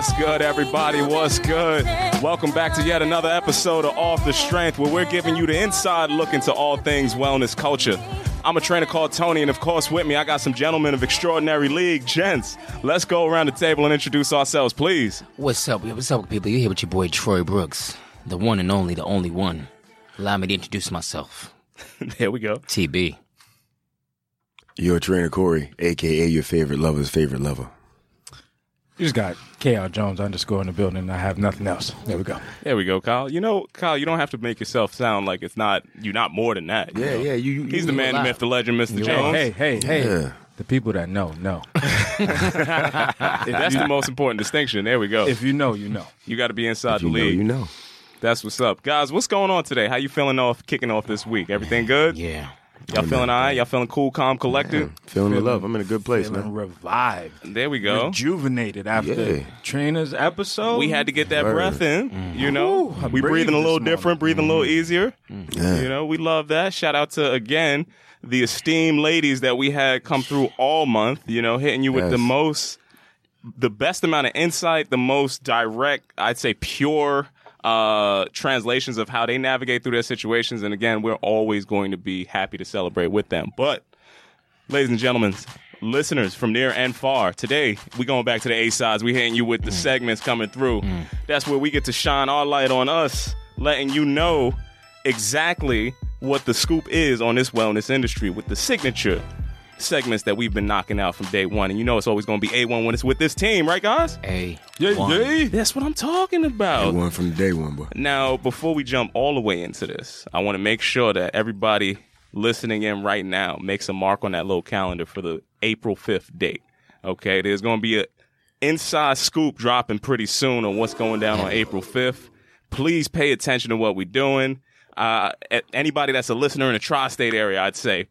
What's good, everybody? What's good? Welcome back to yet another episode of Off the Strength, where we're giving you the inside look into all things wellness culture. I'm a trainer called Tony, and of course with me, I got some gentlemen of extraordinary league. Gents, let's go around the table and introduce ourselves, please. What's up, people? You're here with your boy, Troy Brooks, the one and only, the only one. Allow me to introduce myself. There we go. TB. Your trainer, Corey, a.k.a. your favorite lover's favorite lover. You just got K.L. Jones underscore in the building, and I have nothing else. There we go. There we go, Kyle. You know, Kyle, you don't have to make yourself sound like it's not, you're not more than that. Yeah, know? Yeah. He's the man, the myth, the legend, Mr. Jones. Hey. Yeah. The people that know. That's the most important distinction. There we go. If you know, you know. You got to be inside the league. You know. That's what's up. Guys, what's going on today? How you feeling kicking off this week? Everything good? Yeah. Y'all feeling all right? Y'all feeling cool, calm, collected? Man, feeling the love. I'm in a good place, man. Revived. There we go. Rejuvenated after Trina's episode. We had to get that breath in, you know. Ooh, we breathing a little different, breathing a little easier. Yeah. You know, we love that. Shout out to, again, the esteemed ladies that we had come through all month, you know, hitting you with the best amount of insight, the most direct, I'd say pure translations of how they navigate through their situations. And again, we're always going to be happy to celebrate with them. But, ladies and gentlemen, listeners from near and far, today we're going back to the A-sides. We're hitting you with the segments coming through. That's where we get to shine our light on us, letting you know exactly what the scoop is on this wellness industry with the signature segments that we've been knocking out from day one. And you know it's always going to be A1 when it's with this team, right, guys? A1. That's what I'm talking about. A1 from day one, boy. Now, before we jump all the way into this, I want to make sure that everybody listening in right now makes a mark on that little calendar for the April 5th date. Okay? There's going to be an inside scoop dropping pretty soon on what's going down on April 5th. Please pay attention to what we're doing. Anybody that's a listener in the Tri-State area, I'd say,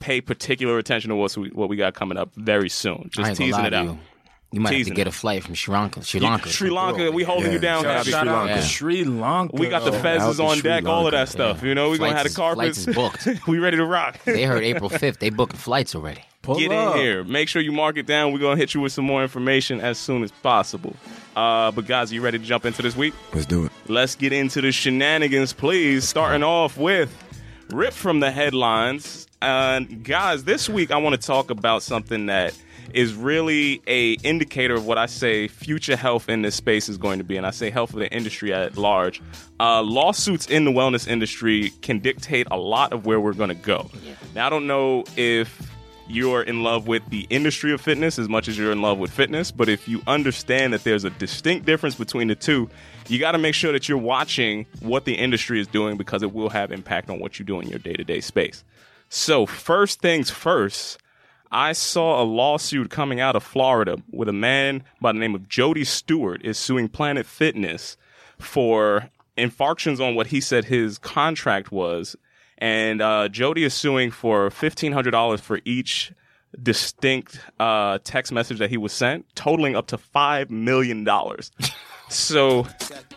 pay particular attention to what we got coming up very soon. Just teasing it out. You might have to get a flight from Sri Lanka. Sri Lanka, we holding you down. Sri Lanka. We got the fezzes on deck, all of that stuff. You know, we going to have the carpets. Flights is booked. We ready to rock. They heard April 5th. They booking flights already. Get in here. Make sure you mark it down. We're going to hit you with some more information as soon as possible. But guys, are you ready to jump into this week? Let's do it. Let's get into the shenanigans, please. Starting off with Rip from the Headlines. Guys, this week I want to talk about something that is really a indicator of what I say future health in this space is going to be, and I say health of the industry at large. Lawsuits in the wellness industry can dictate a lot of where we're going to go. Yeah. Now, I don't know if you're in love with the industry of fitness as much as you're in love with fitness, but if you understand that there's a distinct difference between the two, you got to make sure that you're watching what the industry is doing because it will have impact on what you do in your day-to-day space. So first things first, I saw a lawsuit coming out of Florida with a man by the name of Jody Stewart is suing Planet Fitness for infractions on what he said his contract was. And Jody is suing for $1,500 for each distinct text message that he was sent, totaling up to $5 million. So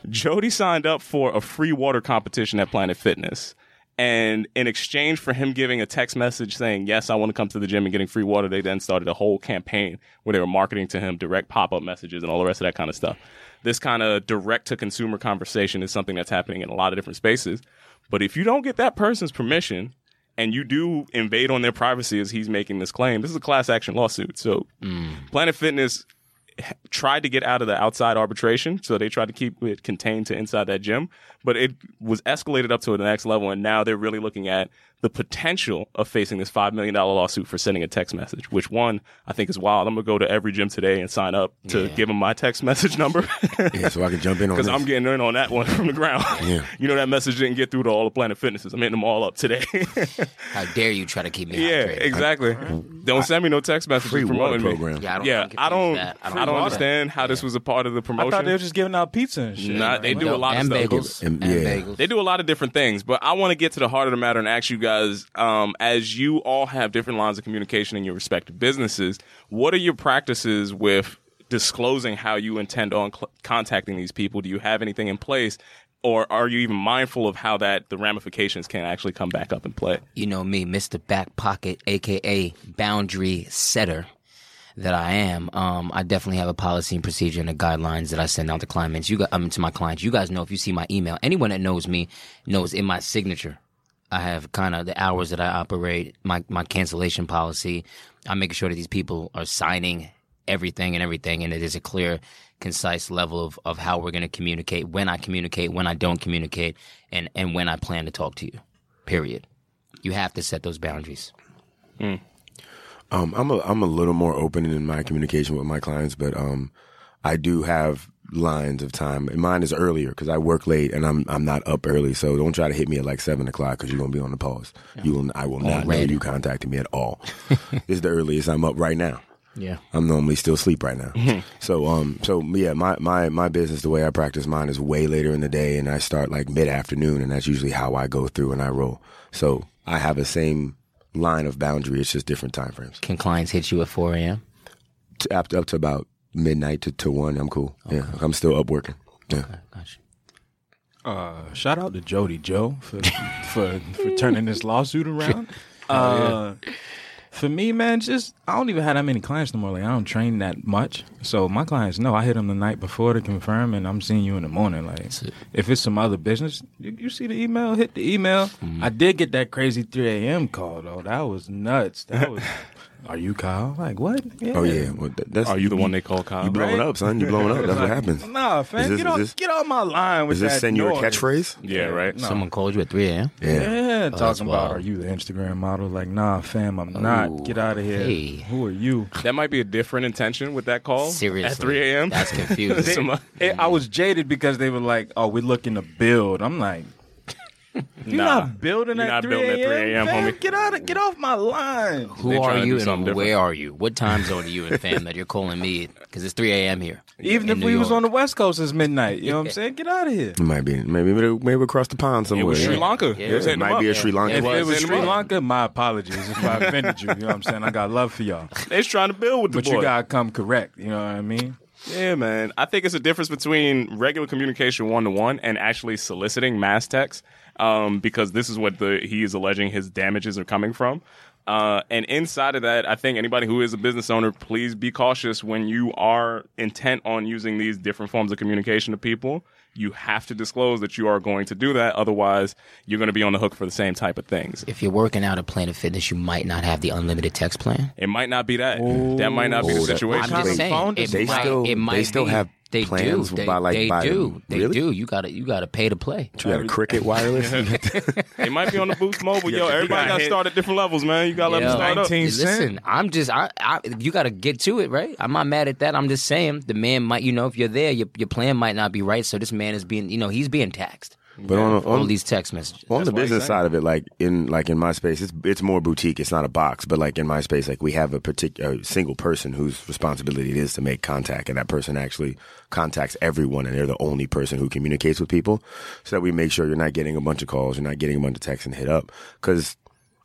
Jody signed up for a free water competition at Planet Fitness. And in exchange for him giving a text message saying, yes, I want to come to the gym and getting free water, they then started a whole campaign where they were marketing to him direct pop-up messages and all the rest of that kind of stuff. This kind of direct-to-consumer conversation is something that's happening in a lot of different spaces. But if you don't get that person's permission and you do invade on their privacy as he's making this claim, this is a class action lawsuit. So Planet Fitness tried to get out of the outside arbitration, so they tried to keep it contained to inside that gym, but it was escalated up to the next level, and now they're really looking at the potential of facing this $5 million lawsuit for sending a text message, which one I think is wild. I'm going to go to every gym today and sign up to give them my text message number. So I can jump in on this. Because I'm getting in on that one from the ground. Yeah. You know, that message didn't get through to all the Planet Fitnesses. I'm hitting them all up today. How dare you try to keep me hydrated. Yeah, exactly. Don't send me no text messages promoting me. I don't understand how this was a part of the promotion. I thought they were just giving out pizza and shit. Nah, they do a lot of stuff. Bagels. And bagels. They do a lot of different things, but I want to get to the heart of the matter and ask you guys, as you all have different lines of communication in your respective businesses, what are your practices with disclosing how you intend on contacting these people? Do you have anything in place, or are you even mindful of how the ramifications can actually come back up and play? You know me, Mr. Back Pocket, a.k.a. Boundary Setter. that I am, I definitely have a policy and procedure and the guidelines that I send out to clients. To my clients. You guys know, if you see my email, anyone that knows me knows in my signature, I have kind of the hours that I operate, my cancellation policy. I'm making sure that these people are signing everything, and it is a clear, concise level of how we're going to communicate, when I don't communicate, and when I plan to talk to you, period. You have to set those boundaries. Mm. I'm a little more open in my communication with my clients, but I do have lines of time. Mine is earlier because I work late and I'm not up early. So don't try to hit me at like 7 o'clock because you're gonna be on the pause. Yeah. I will not know you contacted me at all. It's the earliest I'm up right now. Yeah, I'm normally still asleep right now. So yeah, my business, the way I practice mine is way later in the day, and I start like mid-afternoon, and that's usually how I go through and I roll. So I have the same line of boundary. It's just different time frames. Can clients hit you at 4 a.m.? Up to about midnight to 1, I'm cool. Okay. Yeah, I'm still up working. Yeah. Okay, gotcha. Shout out to Jody Joe for turning this lawsuit around. Yeah. For me, man, I don't even have that many clients no more. Like, I don't train that much. So my clients know I hit them the night before to confirm, and I'm seeing you in the morning. Like, if it's some other business, you see the email, hit the email. Mm-hmm. I did get that crazy 3 a.m. call, though. That was nuts. Are you Kyle? Like, what? Yeah. Oh, yeah. Well, are you the one they call Kyle? You blowing up, son. You blowing up. That's what happens. Nah, fam. Get on my line with that. Does this send you a catchphrase? Yeah, right. No. Someone called you at 3 a.m.? Yeah. Talking about, are you the Instagram model? Like, nah, fam, I'm not. Get out of here. Hey. Who are you? That might be a different intention with that call. Seriously. At 3 a.m.? That's confusing. I was jaded because they were like, oh, we're looking to build. I'm like, You're not building at 3 a.m., homie. Get off my line. Who are you and where are you? What time zone are you in, fam, that you're calling me? Because it's 3 a.m. here. Even if we was on the West Coast, it's midnight. You know what I'm saying? Get out of here. It might be. Maybe across the pond somewhere. It was Sri Lanka. Yeah. It might be a Sri Lanka. If it was Sri Lanka, my apologies if I offended you. You know what I'm saying? I got love for y'all. They're trying to build with the boy. But you got to come correct. You know what I mean? Yeah, man. I think it's a difference between regular communication one-to-one and actually soliciting mass text. Because this is what he is alleging his damages are coming from. And inside of that, I think anybody who is a business owner, please be cautious when you are intent on using these different forms of communication to people. You have to disclose that you are going to do that. Otherwise, you're going to be on the hook for the same type of things. If you're working out at Planet Fitness, you might not have the unlimited text plan. It might not be that. Ooh. That might not be the situation. I'm just saying, they still have plans by. They do. You gotta pay to play. You got a Cricket wireless. It might be on the Boost Mobile. Yo, everybody got to start at different levels, man. You got to let them start up. Listen, you got to get to it, right? I'm not mad at that. I'm just saying the man might, if you're there, your plan might not be right. So this man is being, he's being taxed. But on all these text messages. On the business side of it, like in my space, it's more boutique. It's not a box, but like in my space, like we have a particular single person whose responsibility it is to make contact, and that person actually contacts everyone, and they're the only person who communicates with people. So that we make sure you're not getting a bunch of calls, you're not getting a bunch of texts and hit up, because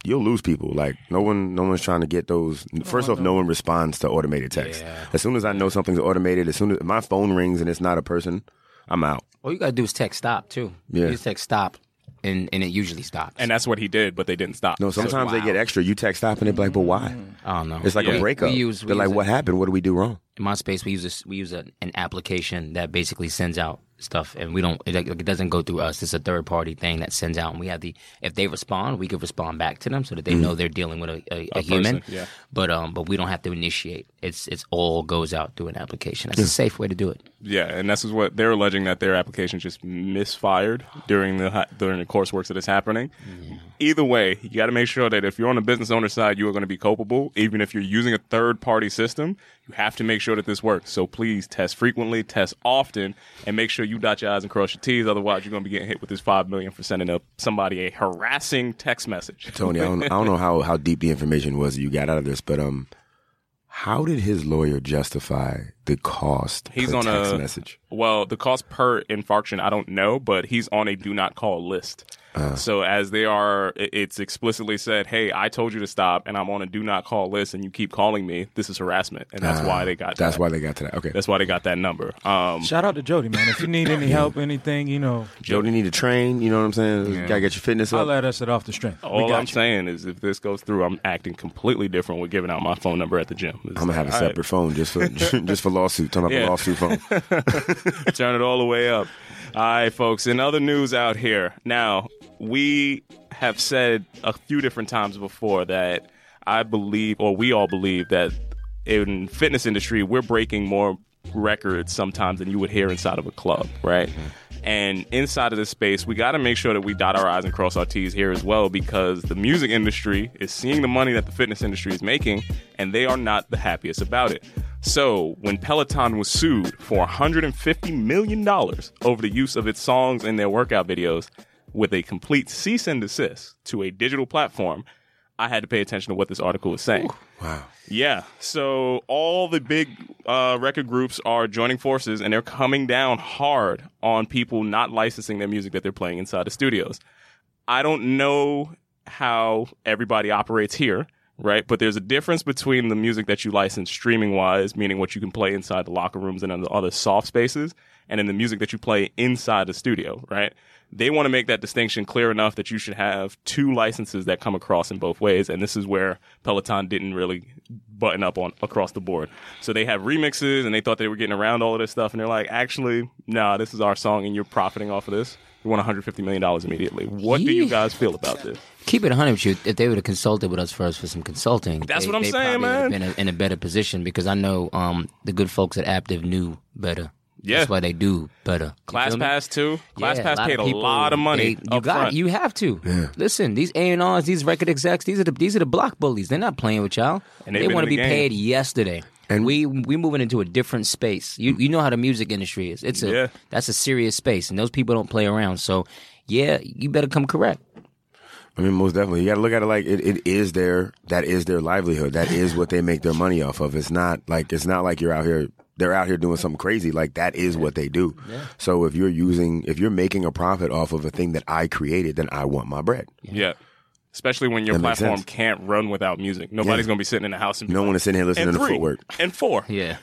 you'll lose people. Like no one's trying to get those. First off, no one responds to automated text. Yeah. As soon as I know something's automated, as soon as my phone rings and it's not a person, I'm out. All you got to do is text stop, too. Yeah. You just text stop, and it usually stops. And that's what he did, but they didn't stop. No, sometimes they get extra. You text stop, and they're like, but why? I don't know. It's like a breakup. What happened? What did we do wrong? In my space, we use an application that basically sends out stuff, and we don't. It doesn't go through us. It's a third-party thing that sends out, and we have if they respond, we can respond back to them so that they know they're dealing with a human. Yeah. But we don't have to initiate. It's all goes out through an application. That's a safe way to do it. Yeah, and that's what they're alleging, that their application just misfired during the coursework that is happening. Yeah. Either way, you got to make sure that if you're on the business owner side, you are going to be culpable. Even if you're using a third-party system, you have to make sure that this works. So please test frequently, test often, and make sure you dot your I's and cross your T's. Otherwise, you're going to be getting hit with this $5 million for sending up somebody a harassing text message. Tony, I don't know how deep the information was that you got out of this, but how did his lawyer justify the cost per text message? Well, the cost per infarction, I don't know, but he's on a do not call list. So as they are, it's explicitly said, hey, I told you to stop and I'm on a do not call list and you keep calling me. This is harassment. And that's why they got to that. That's why they got to that. Okay. That's why they got that number. Shout out to Jody, man. If you need any help, anything, you know. Jody need to train. You know what I'm saying? Yeah. Got to get your fitness up. I'll let us at Off the Strength. All I'm saying is if this goes through, I'm acting completely different with giving out my phone number at the gym. It's I'm going to have a separate phone just for lawsuit. Turn up a lawsuit phone. Turn it all the way up. All right, folks. In other news out here, now we have said a few different times before that I believe, or we all believe, that in fitness industry we're breaking more records sometimes than you would hear inside of a club, right? Mm-hmm. And inside of this space, we got to make sure that we dot our I's and cross our T's here as well, because the music industry is seeing the money that the fitness industry is making, and they are not the happiest about it. So, when Peloton was sued for $150 million over the use of its songs in their workout videos with a complete cease and desist to a digital platform, I had to pay attention to what this article was saying. Ooh, wow. Yeah. So, all the big record groups are joining forces and they're coming down hard on people not licensing their music that they're playing inside the studios. I don't know how everybody operates here. Right, but there's a difference between the music that you license streaming-wise, meaning what you can play inside the locker rooms and in the other soft spaces, and then the music that you play inside the studio, right? They want to make that distinction clear enough that you should have two licenses that come across in both ways, and this is where Peloton didn't really button up on across the board. So they have remixes, and they thought they were getting around all of this stuff, and they're like, actually, nah, this is our song, and you're profiting off of this. We want $150 million immediately. What do you guys feel about this? Keep it 100 with you. If they would have consulted with us first for some consulting, that's what I'm saying, man. They would have been in a better position, because I know the good folks at Aptiv knew better. Yeah. That's why they do better. ClassPass too. ClassPass paid a lot of money. You have to. Yeah. Listen, these A&Rs, these record execs, these are the block bullies. They're not playing with y'all. And they want to be paid yesterday. And we moving into a different space. You know how the music industry is. That's a serious space, and those people don't play around. So, yeah, you better come correct. I mean, most definitely. You got to look at it like it is their livelihood. That is what they make their money off of. It's not like you're out here. They're out here doing something crazy. Like, that is what they do. Yeah. So if you're making a profit off of a thing that I created, then I want my bread. Yeah. Especially when your platform can't run without music. Nobody's going to be sitting in the house and be one is sitting here listening to the footwork. And four. Yeah.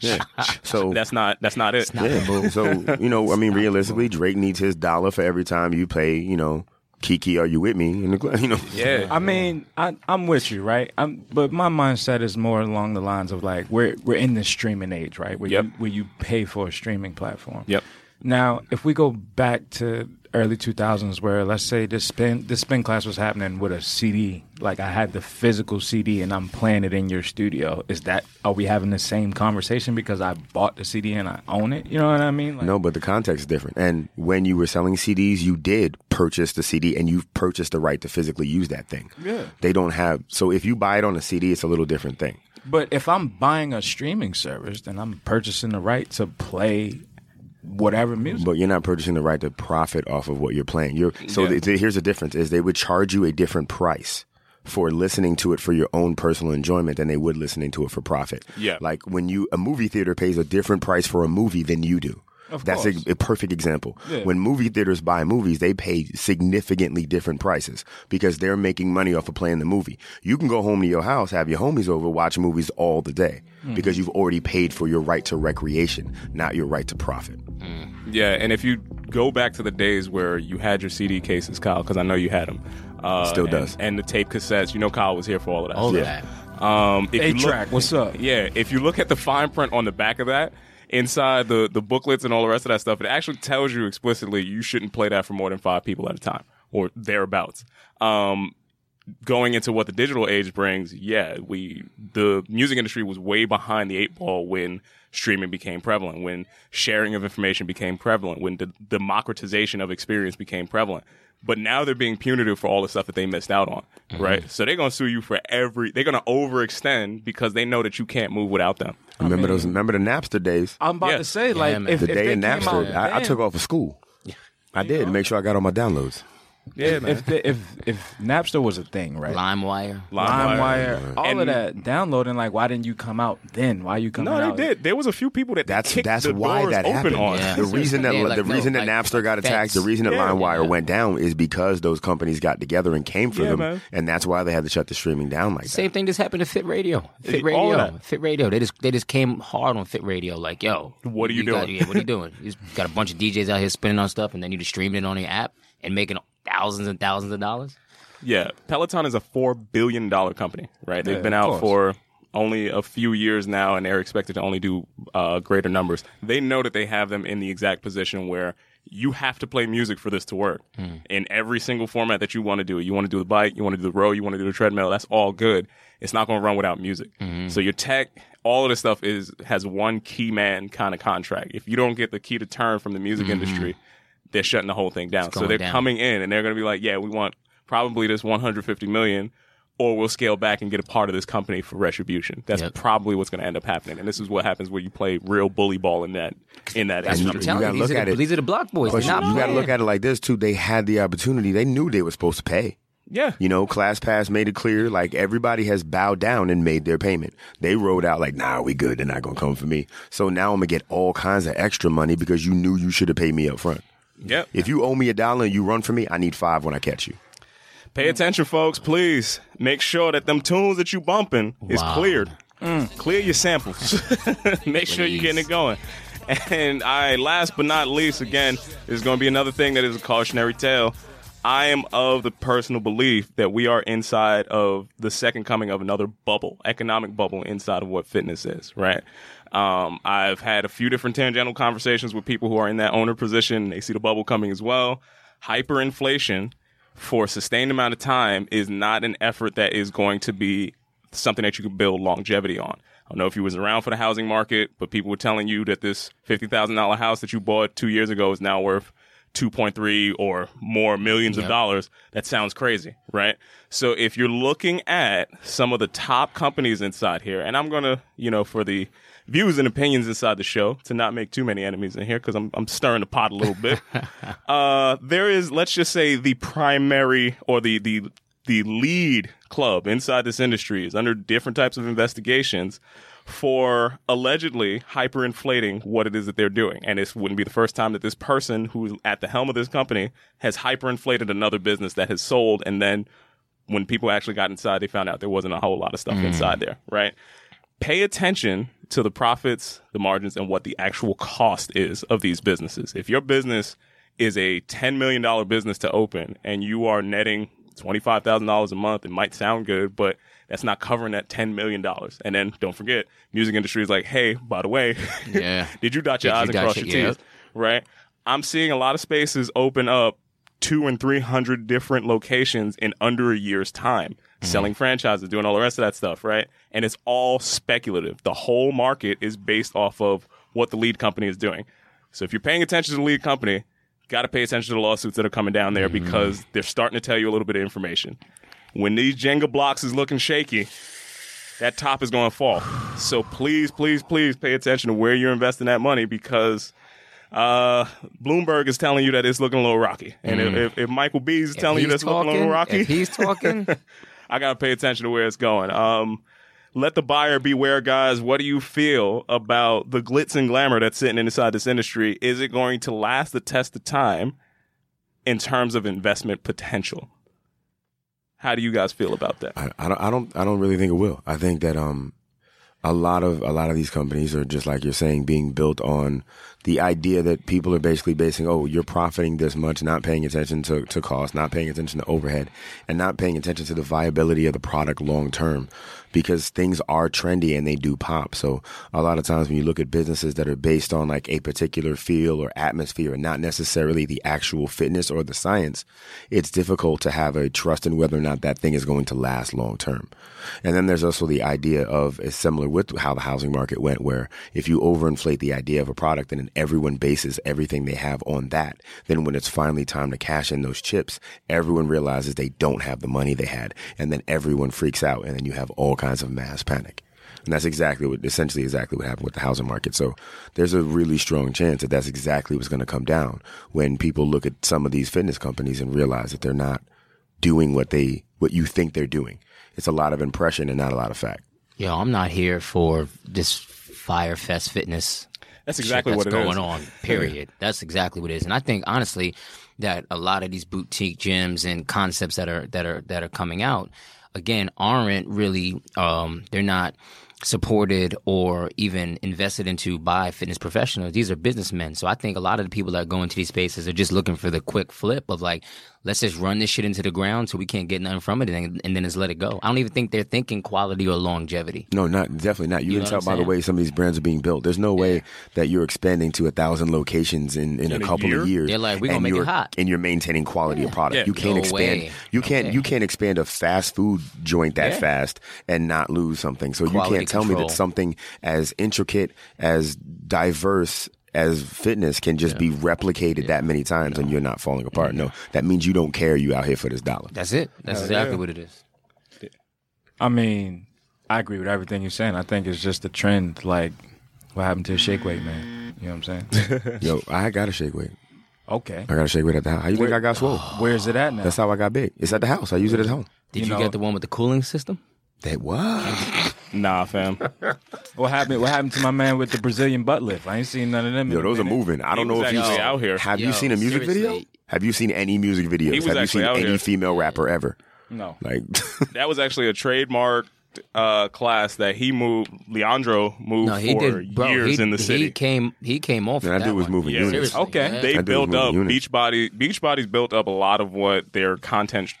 Yeah. So that's not it. It's not the So, you know, I mean, realistically, Drake needs his dollar for every time you play, you know, Kiki, Are You With Me? In the club, you know. Yeah. I mean, I'm with you, right? But my mindset is more along the lines of, like, we're in this streaming age, right? Where you pay for a streaming platform. Yep. Now, if we go back to early 2000s, where, let's say, this spin class was happening with a CD, like I had the physical CD and I'm playing it in your studio, are we having the same conversation because I bought the CD and I own it? You know what I mean? Like, no, but the context is different. And when you were selling CDs, you did purchase the CD and you've purchased the right to physically use that thing. Yeah. They don't have, so if you buy it on a CD, it's a little different thing. But if I'm buying a streaming service, then I'm purchasing the right to play whatever music. But you're not purchasing the right to profit off of what you're playing. Here's the difference, is they would charge you a different price for listening to it for your own personal enjoyment than they would listening to it for profit. Yeah. Like when a movie theater pays a different price for a movie than you do. That's a perfect example. Yeah. When movie theaters buy movies, they pay significantly different prices because they're making money off of playing the movie. You can go home to your house, have your homies over, watch movies all the day because you've already paid for your right to recreation, not your right to profit. Mm. Yeah, and if you go back to the days where you had your CD cases, Kyle, because I know you had them. Still does. And the tape cassettes. You know Kyle was here for all of that. All of that. If you look, what's up? Yeah, if you look at the fine print on the back of that, inside the booklets and all the rest of that stuff, it actually tells you explicitly you shouldn't play that for more than 5 people at a time or thereabouts. Going into what the digital age brings, the music industry was way behind the 8 ball when streaming became prevalent, when sharing of information became prevalent, when the democratization of experience became prevalent. But now they're being punitive for all the stuff that they missed out on, right? Mm-hmm. So they're going to sue you for they're going to overextend because they know that you can't move without them. Remember the Napster days? I'm about to say, like, if the day of Napster, I took off of school. I did to make sure I got all my downloads. Yeah, man. If Napster was a thing, right? LimeWire, all of that downloading. Like, why didn't you come out then? Why are you coming out? No, they did. There was a few people that that's the why doors that open happened. On. Yeah. The reason that Napster got attacked, the reason that LimeWire went down is because those companies got together and came for them, man. And that's why they had to shut the streaming down like that. Same thing just happened to Fit Radio. They just came hard on Fit Radio. Like, yo, what are you doing? What are you doing? You just got a bunch of DJs out here spinning on stuff, and then you just streaming it on your app and making thousands and thousands of dollars. Yeah, Peloton is a $4 billion company, right? They've been out for only a few years now, and they're expected to only do greater numbers. They know that they have them in the exact position where you have to play music for this to work in every single format that you want to do it. You want to do the bike, you want to do the row, you want to do the treadmill. That's all good. It's not going to run without music. Mm-hmm. So your tech, all of this stuff has one key man kind of contract. If you don't get the key to turn from the music industry, they're shutting the whole thing down. So they're coming in and they're going to be like, yeah, we want probably this $150 million, or we'll scale back and get a part of this company for retribution. That's probably what's going to end up happening. And this is what happens when you play real bully ball in that industry. You got to look at it. These are the block boys. You got to look at it like this, too. They had the opportunity. They knew they were supposed to pay. Yeah. You know, ClassPass made it clear, like, everybody has bowed down and made their payment. They rolled out like, nah, we good. They're not going to come for me. So now I'm going to get all kinds of extra money because you knew you should have paid me up front. Yep. If you owe me $1 and you run for me, I need $5 when I catch you. Pay attention, folks, please. Make sure that them tunes that you bumping is cleared. Clear your samples. Make sure you're getting it going. And last but not least, again, is going to be another thing that is a cautionary tale. I am of the personal belief that we are inside of the second coming of another bubble, economic bubble inside of what fitness is, right? I've had a few different tangential conversations with people who are in that owner position. They see the bubble coming as well. Hyperinflation for a sustained amount of time is not an effort that is going to be something that you can build longevity on. I don't know if you was around for the housing market, but people were telling you that this $50,000 house that you bought 2 years ago is now worth 2.3 or more millions of dollars. That sounds crazy, right? So if you're looking at some of the top companies inside here, and I'm going to, for the views and opinions inside the show, to not make too many enemies in here because I'm stirring the pot a little bit. There is, let's just say, the primary or the lead club inside this industry is under different types of investigations for allegedly hyperinflating what it is that they're doing. And this wouldn't be the first time that this person who's at the helm of this company has hyperinflated another business that has sold. And then when people actually got inside, they found out there wasn't a whole lot of stuff inside there, right? Pay attention to the profits, the margins, and what the actual cost is of these businesses. If your business is a $10 million business to open and you are netting $25,000 a month, it might sound good, but that's not covering that $10 million. And then don't forget, music industry is like, hey, by the way, did you dot your I's and cross your T's? Right? I'm seeing a lot of spaces open up 200 and 300 different locations in under a year's time, selling franchises, doing all the rest of that stuff, right? And it's all speculative. The whole market is based off of what the lead company is doing. So if you're paying attention to the lead company, got to pay attention to the lawsuits that are coming down there because they're starting to tell you a little bit of information. When these Jenga blocks is looking shaky, that top is going to fall. So please, please, please pay attention to where you're investing that money because Bloomberg is telling you that it's looking a little rocky. And if Michael B is telling you that's looking a little rocky, if he's talking, I got to pay attention to where it's going. Let the buyer beware, guys. What do you feel about the glitz and glamour that's sitting inside this industry? Is it going to last the test of time in terms of investment potential? How do you guys feel about that? I don't really think it will. I think that a lot of these companies are just like you're saying, being built on the idea that people are basically basing, oh, you're profiting this much, not paying attention to cost, not paying attention to overhead, and not paying attention to the viability of the product long term, because things are trendy and they do pop. So a lot of times when you look at businesses that are based on like a particular feel or atmosphere and not necessarily the actual fitness or the science, it's difficult to have a trust in whether or not that thing is going to last long term. And then there's also the idea of, it's similar with how the housing market went, where if you overinflate the idea of a product and then everyone bases everything they have on that, then when it's finally time to cash in those chips, everyone realizes they don't have the money they had. And then everyone freaks out. And then you have all kinds of mass panic. And that's essentially exactly what happened with the housing market. So there's a really strong chance that that's exactly what's going to come down when people look at some of these fitness companies and realize that they're not doing what you think they're doing. It's a lot of impression and not a lot of fact. Yo, I'm not here for this fire fest fitness. That's exactly what it is. That's going on, period. That's exactly what it is. And I think, honestly, that a lot of these boutique gyms and concepts that are coming out, again, aren't really, they're not supported or even invested into by fitness professionals. These are businessmen. So I think a lot of the people that go into these spaces are just looking for the quick flip of like, let's just run this shit into the ground so we can't get nothing from it and then just let it go. I don't even think they're thinking quality or longevity. No, definitely not. You can tell by the way some of these brands are being built. There's no way that you're expanding to 1,000 locations in a couple of years. They're like, we're going to make it hot. And you're maintaining quality of product. Yeah. You can't expand. Way. You can't expand a fast food joint that fast and not lose something. So quality you can't tell me that something as intricate, as diverse as fitness can just be replicated that many times and you're not falling apart. No, that means you don't care. You out here for this dollar. That's it. That's exactly what it is. I mean, I agree with everything you're saying. I think it's just the trend, like what happened to Shake Weight, man. You know what I'm saying? Yo, I got a Shake Weight. Okay. I got a Shake Weight at the house. How you think I got swole? Where's it at now? That's how I got big. It's at the house. I use it at home. Did you get the one with the cooling system? That was. Nah, fam. What happened to my man with the Brazilian butt lift? I ain't seen none of them. Yo, those are moving. I don't know if you out here. Have you seen a music video? Have you seen any music videos? Have you seen any female rapper ever? No. Like that was actually a trademarked class that he moved. Leandro moved for years in the city. He came off. That dude was moving units. Okay, they built up Beachbody. Beachbody's built up a lot of what their content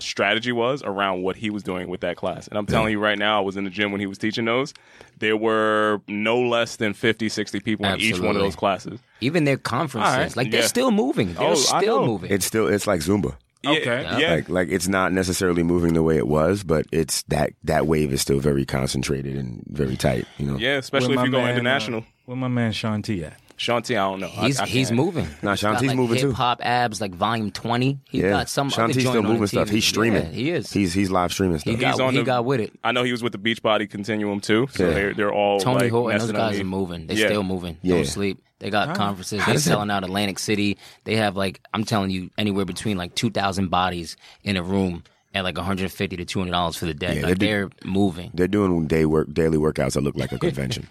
strategy was around what he was doing with that class. And I'm telling you right now, I was in the gym when he was teaching those. There were no less than 50, 60 people in each one of those classes. Even their conferences. Right. Like, they're still moving. They're still moving. It's like Zumba. Okay. Yeah. Like it's not necessarily moving the way it was, but it's that wave is still very concentrated and very tight, you know? Yeah, especially if you go international. Where my man Shanti at? Shanti, I don't know. He's moving. Nah, Shanti's moving too. Hip-hop abs, like volume 20. He's got some Shanti's other joint still moving stuff. He's streaming. Yeah, he is. He's live streaming stuff. He got with it. I know he was with the Beachbody Continuum too. So they're all Tony Ho and those guys are moving. They're still moving. Don't sleep. They got conferences. They're selling out Atlantic City. They have like, I'm telling you, anywhere between like 2,000 bodies in a room at like $150 to $200 for the day. Yeah, like they're moving. They're doing daily workouts that look like a convention.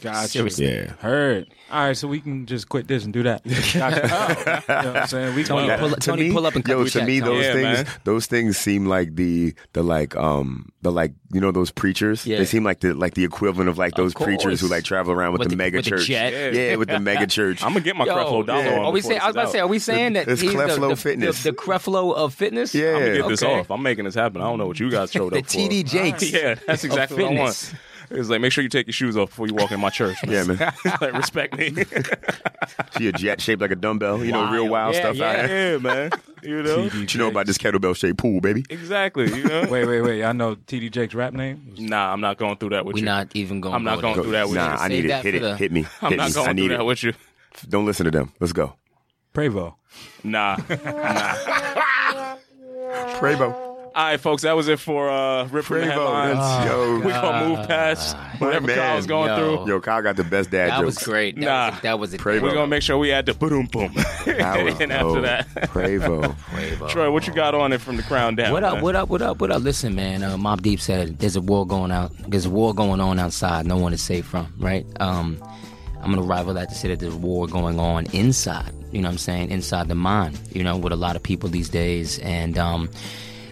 Gotcha. Seriously. Yeah. Heard. All right, so we can just quit this and do that. Gotcha. You know what I'm saying? We pull up and come check. To me, those things seem like the you know, those preachers? Yeah. They seem like the equivalent of like those preachers who like travel around with the mega church. With the mega church. I'm going to get my Creflo Dollar on. Are we saying that he's the Creflo of fitness? Yeah. I'm going to get this off. I'm making this happen. I don't know what you guys showed up for. The T.D. Jakes. Yeah, that's exactly what I want. It's like, make sure you take your shoes off before you walk in my church. Yeah, man. Like, respect me. She a jet shaped like a dumbbell. You know, real wild stuff out here. Yeah, man. You know? You know about this kettlebell shaped pool, baby. Exactly. You know? Wait. Y'all know T.D. Jakes' rap name? Nah, I'm not going through that with you. We're not even going I'm not going through that with you. Nah, I need it. Hit it. Hit me. I'm not going through that with you. Don't listen to them. Let's go. Prevo. Nah. Prevo. All right, folks, that was it for Rip From the Headlines. Oh, we're going to move past whatever Kyle's going through. Yo, Kyle got the best dad joke. That was great. That was it. We're going to make sure we add the boom. And after that. Prevo. Troy, what you got on it from the crown down? What up? Listen, man, Mobb Deep said there's a war going out. There's a war going on outside no one is safe from, right? I'm going to rival that to say that there's war going on inside, you know what I'm saying, inside the mind, you know, with a lot of people these days. And,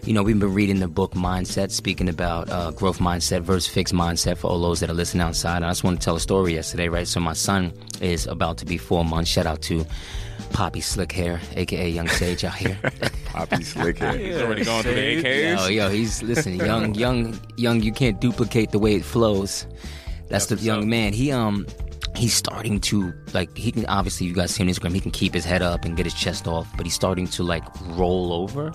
you know, we've been reading the book Mindset, speaking about growth mindset versus fixed mindset for all those that are listening outside. And I just want to tell a story yesterday, right? So my son is about to be 4 months. Shout out to Poppy Slick Hair, a.k.a. Young Sage out here. Poppy Slick Hair. He's already going through the AKs. Yo, he's, listen, young, you can't duplicate the way it flows. That's the young man. He's starting to like, he can obviously, you guys see on Instagram, he can keep his head up and get his chest off, but he's starting to like roll over,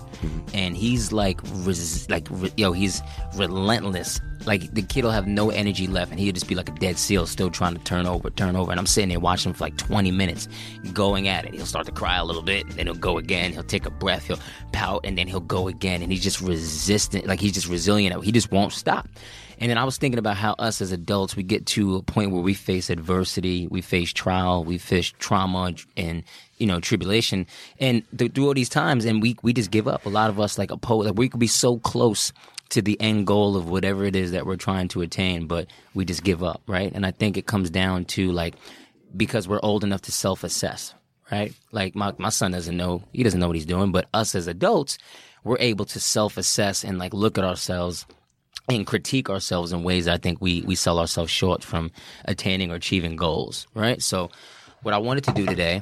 and he's he's relentless. Like, the kid will have no energy left, and he'll just be like a dead seal, still trying to turn over. And I'm sitting there watching him for like 20 minutes, going at it. He'll start to cry a little bit, and then he'll go again. He'll take a breath, he'll pout, and then he'll go again. And he's just resistant, like he's just resilient. He just won't stop. And then I was thinking about how us as adults, we get to a point where we face adversity, we face trial, we face trauma, and tribulation, and through all these times, and we just give up. A lot of us, like a poet, like we could be so close to the end goal of whatever it is that we're trying to attain, but we just give up, right? And I think it comes down to, like, because we're old enough to self-assess, right? Like, my son doesn't know, he doesn't know what he's doing, but us as adults, we're able to self-assess and, like, look at ourselves and critique ourselves in ways that I think we sell ourselves short from attaining or achieving goals, right? So what I wanted to do today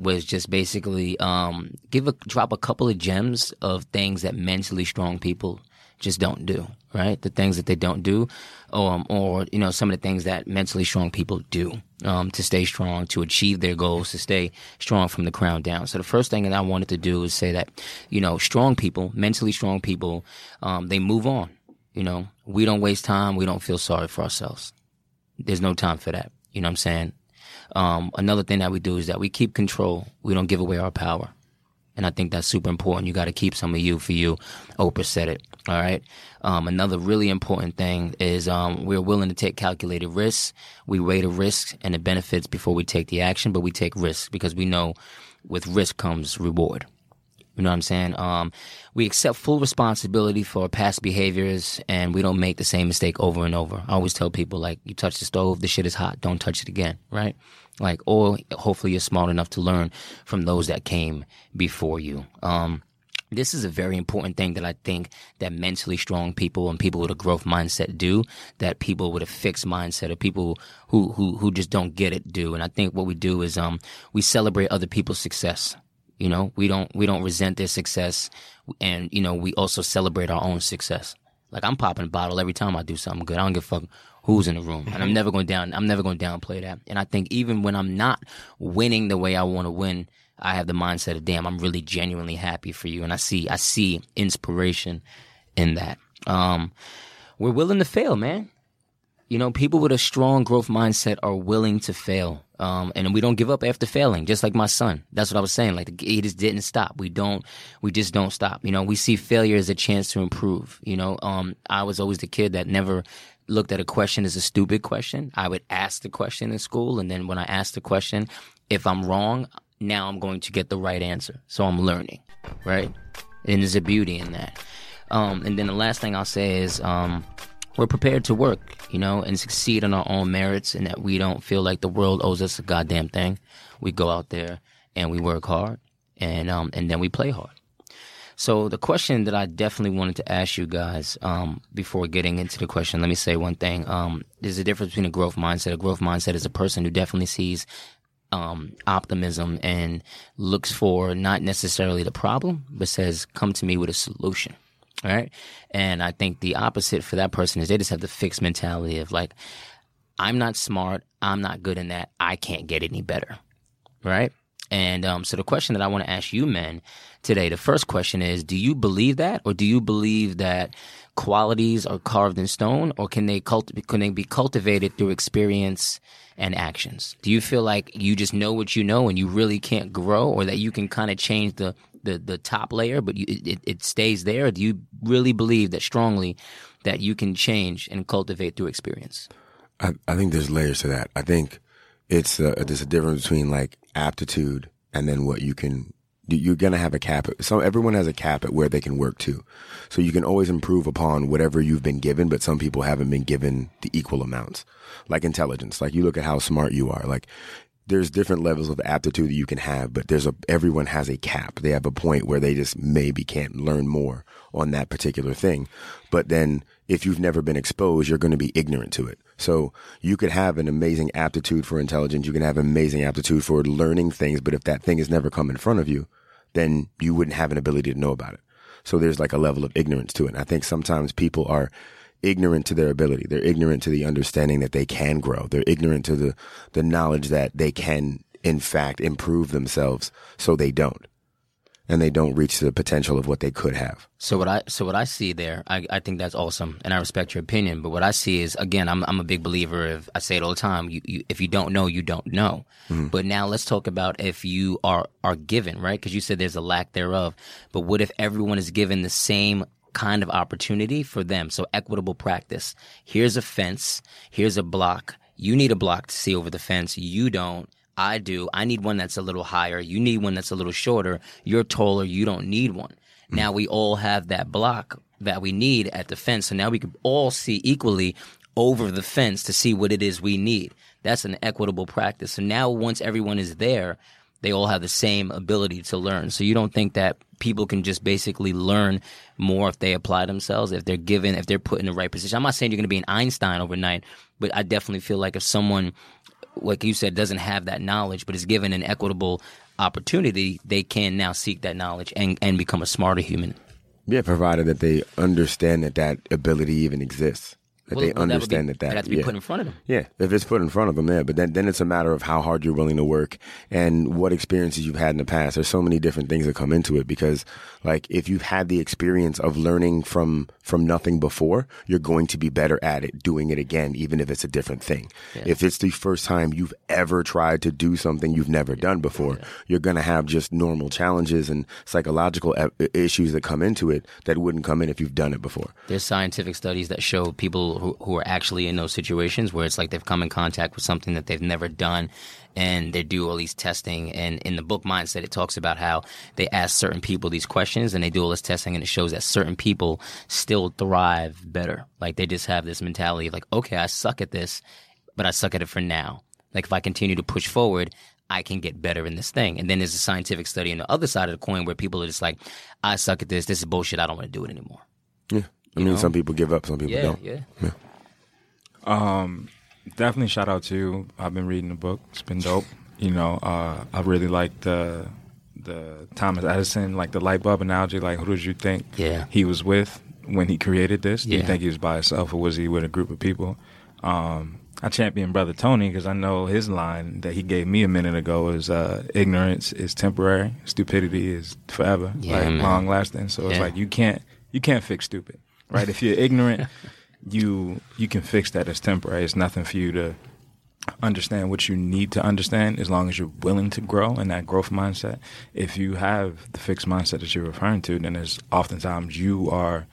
was just basically drop a couple of gems of things that mentally strong people just don't do, right? The things that they don't do, or some of the things that mentally strong people do to stay strong, to achieve their goals, to stay strong from the crown down. So the first thing that I wanted to do is say that, strong people, mentally strong people, they move on. We don't waste time. We don't feel sorry for ourselves. There's no time for that. You know what I'm saying? Another thing that we do is that we keep control. We don't give away our power. And I think that's super important. You got to keep some of you for you. Oprah said it. All right. Another really important thing is we're willing to take calculated risks. We weigh the risks and the benefits before we take the action, but we take risks because we know with risk comes reward. You know what I'm saying? We accept full responsibility for our past behaviors, and we don't make the same mistake over and over. I always tell people, like, you touch the stove, the shit is hot, don't touch it again, right? Like, or hopefully you're smart enough to learn from those that came before you. This is a very important thing that I think that mentally strong people and people with a growth mindset do, that people with a fixed mindset or people who just don't get it do. And I think what we do is we celebrate other people's success. We don't resent their success, and we also celebrate our own success. Like, I'm popping a bottle every time I do something good. I don't give a fuck who's in the room, and I'm never going to downplay that. And I think even when I'm not winning the way I want to win, I have the mindset of, damn, I'm really genuinely happy for you, and I see inspiration in that. We're willing to fail, man. People with a strong growth mindset are willing to fail. And we don't give up after failing, just like my son. That's what I was saying. Like, he just didn't stop. We just don't stop. We see failure as a chance to improve. I was always the kid that never looked at a question as a stupid question. I would ask the question in school. And then when I asked the question, if I'm wrong, now I'm going to get the right answer. So I'm learning, right? And there's a beauty in that. And then the last thing I'll say is, we're prepared to work, and succeed on our own merits, and that we don't feel like the world owes us a goddamn thing. We go out there and we work hard, and then we play hard. So the question that I definitely wanted to ask you guys, before getting into the question, let me say one thing. There's a difference between a growth mindset. A growth mindset is a person who definitely sees optimism and looks for not necessarily the problem, but says, come to me with a solution. All right. And I think the opposite for that person is they just have the fixed mentality of, like, I'm not smart. I'm not good in that. I can't get any better. Right. And so the question that I want to ask you men today, the first question is, do you believe that, or do you believe that qualities are carved in stone, or can they be cultivated through experience and actions? Do you feel like you just know what you know and you really can't grow, or that you can kind of change the top layer, but it stays there? Or do you really believe that strongly that you can change and cultivate through experience? I think there's layers to that. I think there's a difference between, like, aptitude and then what you can do. You're going to have a cap. Everyone has a cap at where they can work to. So you can always improve upon whatever you've been given, but some people haven't been given the equal amounts. Like intelligence, like you look at how smart you are, like, there's different levels of aptitude that you can have, but everyone has a cap. They have a point where they just maybe can't learn more on that particular thing. But then if you've never been exposed, you're going to be ignorant to it. So you could have an amazing aptitude for intelligence. You can have amazing aptitude for learning things. But if that thing has never come in front of you, then you wouldn't have an ability to know about it. So there's like a level of ignorance to it. And I think sometimes people are ignorant to their ability. They're ignorant to the understanding that they can grow. They're ignorant to the knowledge that they can, in fact, improve themselves. So they don't. And they don't reach the potential of what they could have. So what I see there, I think that's awesome, and I respect your opinion. But what I see is, again, I'm a big believer of, I say it all the time, you if you don't know, you don't know. Mm-hmm. But now let's talk about if you are given, right? Because you said there's a lack thereof. But what if everyone is given the same kind of opportunity for them? So equitable practice. Here's a fence. Here's a block. You need a block to see over the fence. You don't. I do. I need one that's a little higher. You need one that's a little shorter. You're taller. You don't need one. Mm-hmm. Now we all have that block that we need at the fence. So now we can all see equally over the fence to see what it is we need. That's an equitable practice. So now once everyone is there, they all have the same ability to learn. So you don't think that people can just basically learn more if they apply themselves, if they're given, if they're put in the right position. I'm not saying you're going to be an Einstein overnight, but I definitely feel like if someone, like you said, doesn't have that knowledge but is given an equitable opportunity, they can now seek that knowledge and become a smarter human. Yeah, provided that they understand that ability even exists. That has to be put in front of them. Yeah, if it's put in front of them, yeah. But then it's a matter of how hard you're willing to work and what experiences you've had in the past. There's so many different things that come into it because, like, if you've had the experience of learning from nothing before, you're going to be better at it, doing it again, even if it's a different thing. Yeah. If it's the first time you've ever tried to do something you've never done before, you're going to have just normal challenges and psychological issues that come into it that wouldn't come in if you've done it before. There's scientific studies that show people who are actually in those situations where it's like they've come in contact with something that they've never done, and they do all these testing. And in the book Mindset, it talks about how they ask certain people these questions and they do all this testing, and it shows that certain people still thrive better. Like they just have this mentality of like, okay, I suck at this, but I suck at it for now. Like if I continue to push forward, I can get better in this thing. And then there's a scientific study on the other side of the coin where people are just like, I suck at this. This is bullshit. I don't want to do it anymore. Yeah. I mean, some people give up, some people don't. Yeah. Definitely shout out to you. I've been reading the book. It's been dope. I really like the Thomas Edison, like the light bulb analogy. Like, who did you think he was with when he created this? Do you think he was by himself or was he with a group of people? I champion Brother Tony because I know his line that he gave me a minute ago is ignorance is temporary. Stupidity is forever, long lasting. So it's like you can't fix stupid. Right? If you're ignorant, you can fix that. It's temporary. It's nothing for you to understand what you need to understand as long as you're willing to grow in that growth mindset. If you have the fixed mindset that you're referring to, then there's oftentimes you are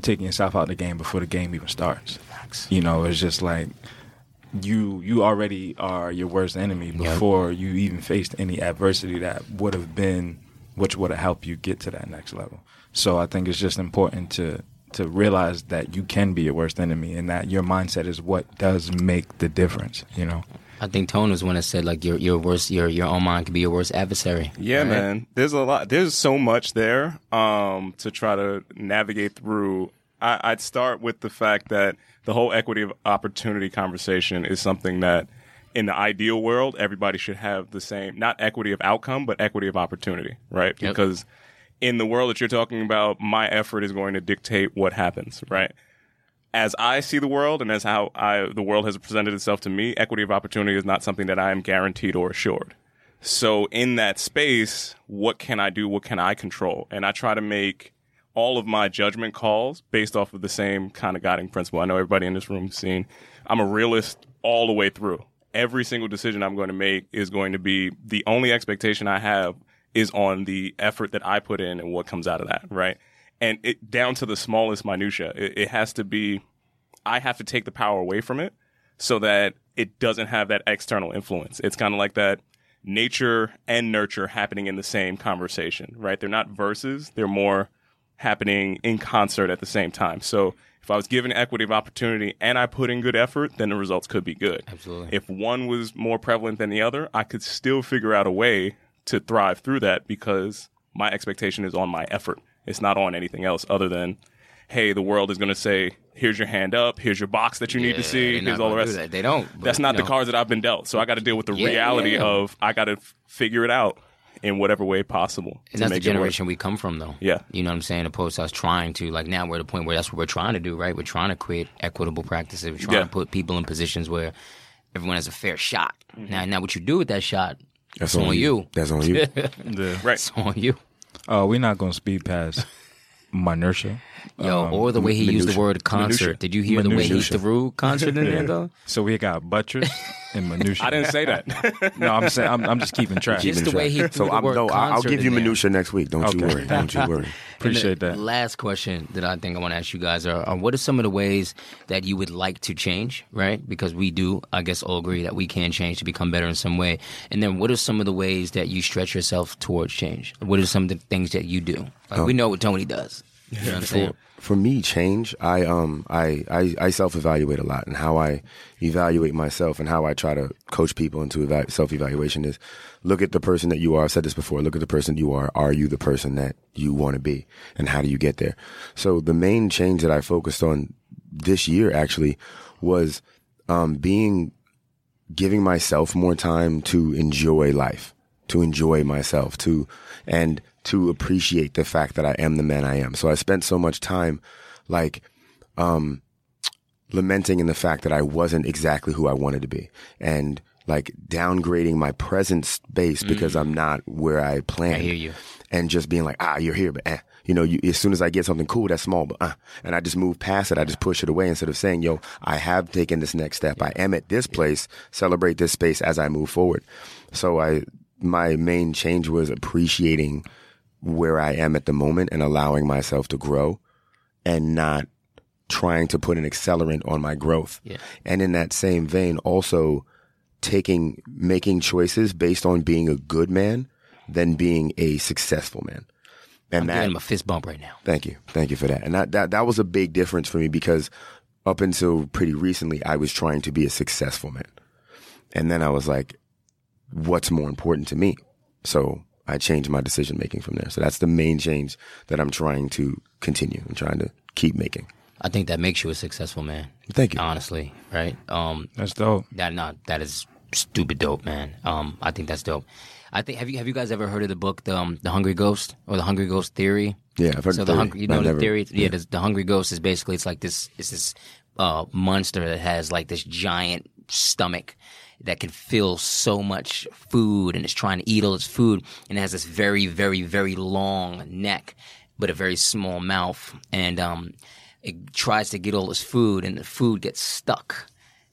taking yourself out of the game before the game even starts. It's just like you already are your worst enemy before you even faced any adversity that would have been, which would have helped you get to that next level. So I think it's just important to realize that you can be your worst enemy and that your mindset is what does make the difference, I think Tone was one that said like your own mind can be your worst adversary. Yeah, right? Man. There's so much there to try to navigate through. I'd start with the fact that the whole equity of opportunity conversation is something that in the ideal world everybody should have the same, not equity of outcome, but equity of opportunity, right? Yep. Because in the world that you're talking about, my effort is going to dictate what happens, right? As I see the world and as how the world has presented itself to me, equity of opportunity is not something that I am guaranteed or assured. So in that space, what can I do? What can I control? And I try to make all of my judgment calls based off of the same kind of guiding principle. I know everybody in this room has seen I'm a realist all the way through. Every single decision I'm going to make is going to be the only expectation I have is on the effort that I put in and what comes out of that, right? And it down to the smallest minutia. It has to be, I have to take the power away from it so that it doesn't have that external influence. It's kind of like that nature and nurture happening in the same conversation, right? They're not verses. They're more happening in concert at the same time. So if I was given equity of opportunity and I put in good effort, then the results could be good. Absolutely. If one was more prevalent than the other, I could still figure out a way to thrive through that because my expectation is on my effort. It's not on anything else other than, hey, the world is going to say, here's your hand up, here's your box that you need to see, here's all the rest. They don't. That's not the cards that I've been dealt. So I got to deal with the reality of I got to figure it out in whatever way possible. And that's the generation we come from, though. Yeah. You know what I'm saying? Opposed to us trying to, like, now we're at a point where that's what we're trying to do, right? We're trying to create equitable practices. We're trying to put people in positions where everyone has a fair shot. Mm-hmm. Now what you do with that shot, that's on you. That's on you. Yeah. Right. It's on you. We're not going to speed past Minutia. Yo, or the way he used the word concert. Minutia. Did you hear the way he threw concert in there, though? So we got buttress and minutia. I didn't say that. No, I'm saying I'm just keeping track. Just the way he threw concert. I'll give you minutia next week. Don't you worry. Don't you worry. Appreciate that. Last question that I think I want to ask you guys are what are some of the ways that you would like to change, right? Because we do, I guess, all agree that we can change to become better in some way. And then what are some of the ways that you stretch yourself towards change? What are some of the things that you do? Like, we know what Tony does. You know what I'm saying? For me, change. I self-evaluate a lot, and how I evaluate myself and how I try to coach people into self-evaluation is look at the person that you are. I've said this before. Look at the person you are. Are you the person that you want to be, and how do you get there? So the main change that I focused on this year actually was giving myself more time to enjoy life, to enjoy myself, to appreciate the fact that I am the man I am. So I spent so much time lamenting in the fact that I wasn't exactly who I wanted to be, and like downgrading my present space because I'm not where I planned. I hear you. And just being like, you're here, but you know, as soon as I get something cool, that's small, but and I just move past it. I just push it away instead of saying, yo, I have taken this next step. I am at this place, celebrate this space as I move forward. So my main change was appreciating where I am at the moment and allowing myself to grow and not trying to put an accelerant on my growth. Yeah. And in that same vein, also making choices based on being a good man than being a successful man. And I'm giving him a fist bump right now. Thank you. Thank you for that. And that was a big difference for me, because up until pretty recently, I was trying to be a successful man. And then I was like, what's more important to me? So I changed my decision making from there. So that's the main change that I'm trying to continue and trying to keep making. I think that makes you a successful man. Thank you. Honestly, right? That's dope. That is stupid dope, man. I think that's dope. I think have you guys ever heard of the book The Hungry Ghost, or The Hungry Ghost Theory? Yeah, I've heard of the theory. You know the theory? Yeah, yeah. The Hungry Ghost is basically it's this monster that has like this giant stomach that can fill so much food, and it's trying to eat all its food, and it has this very, very, very long neck, but a very small mouth, and it tries to get all its food, and the food gets stuck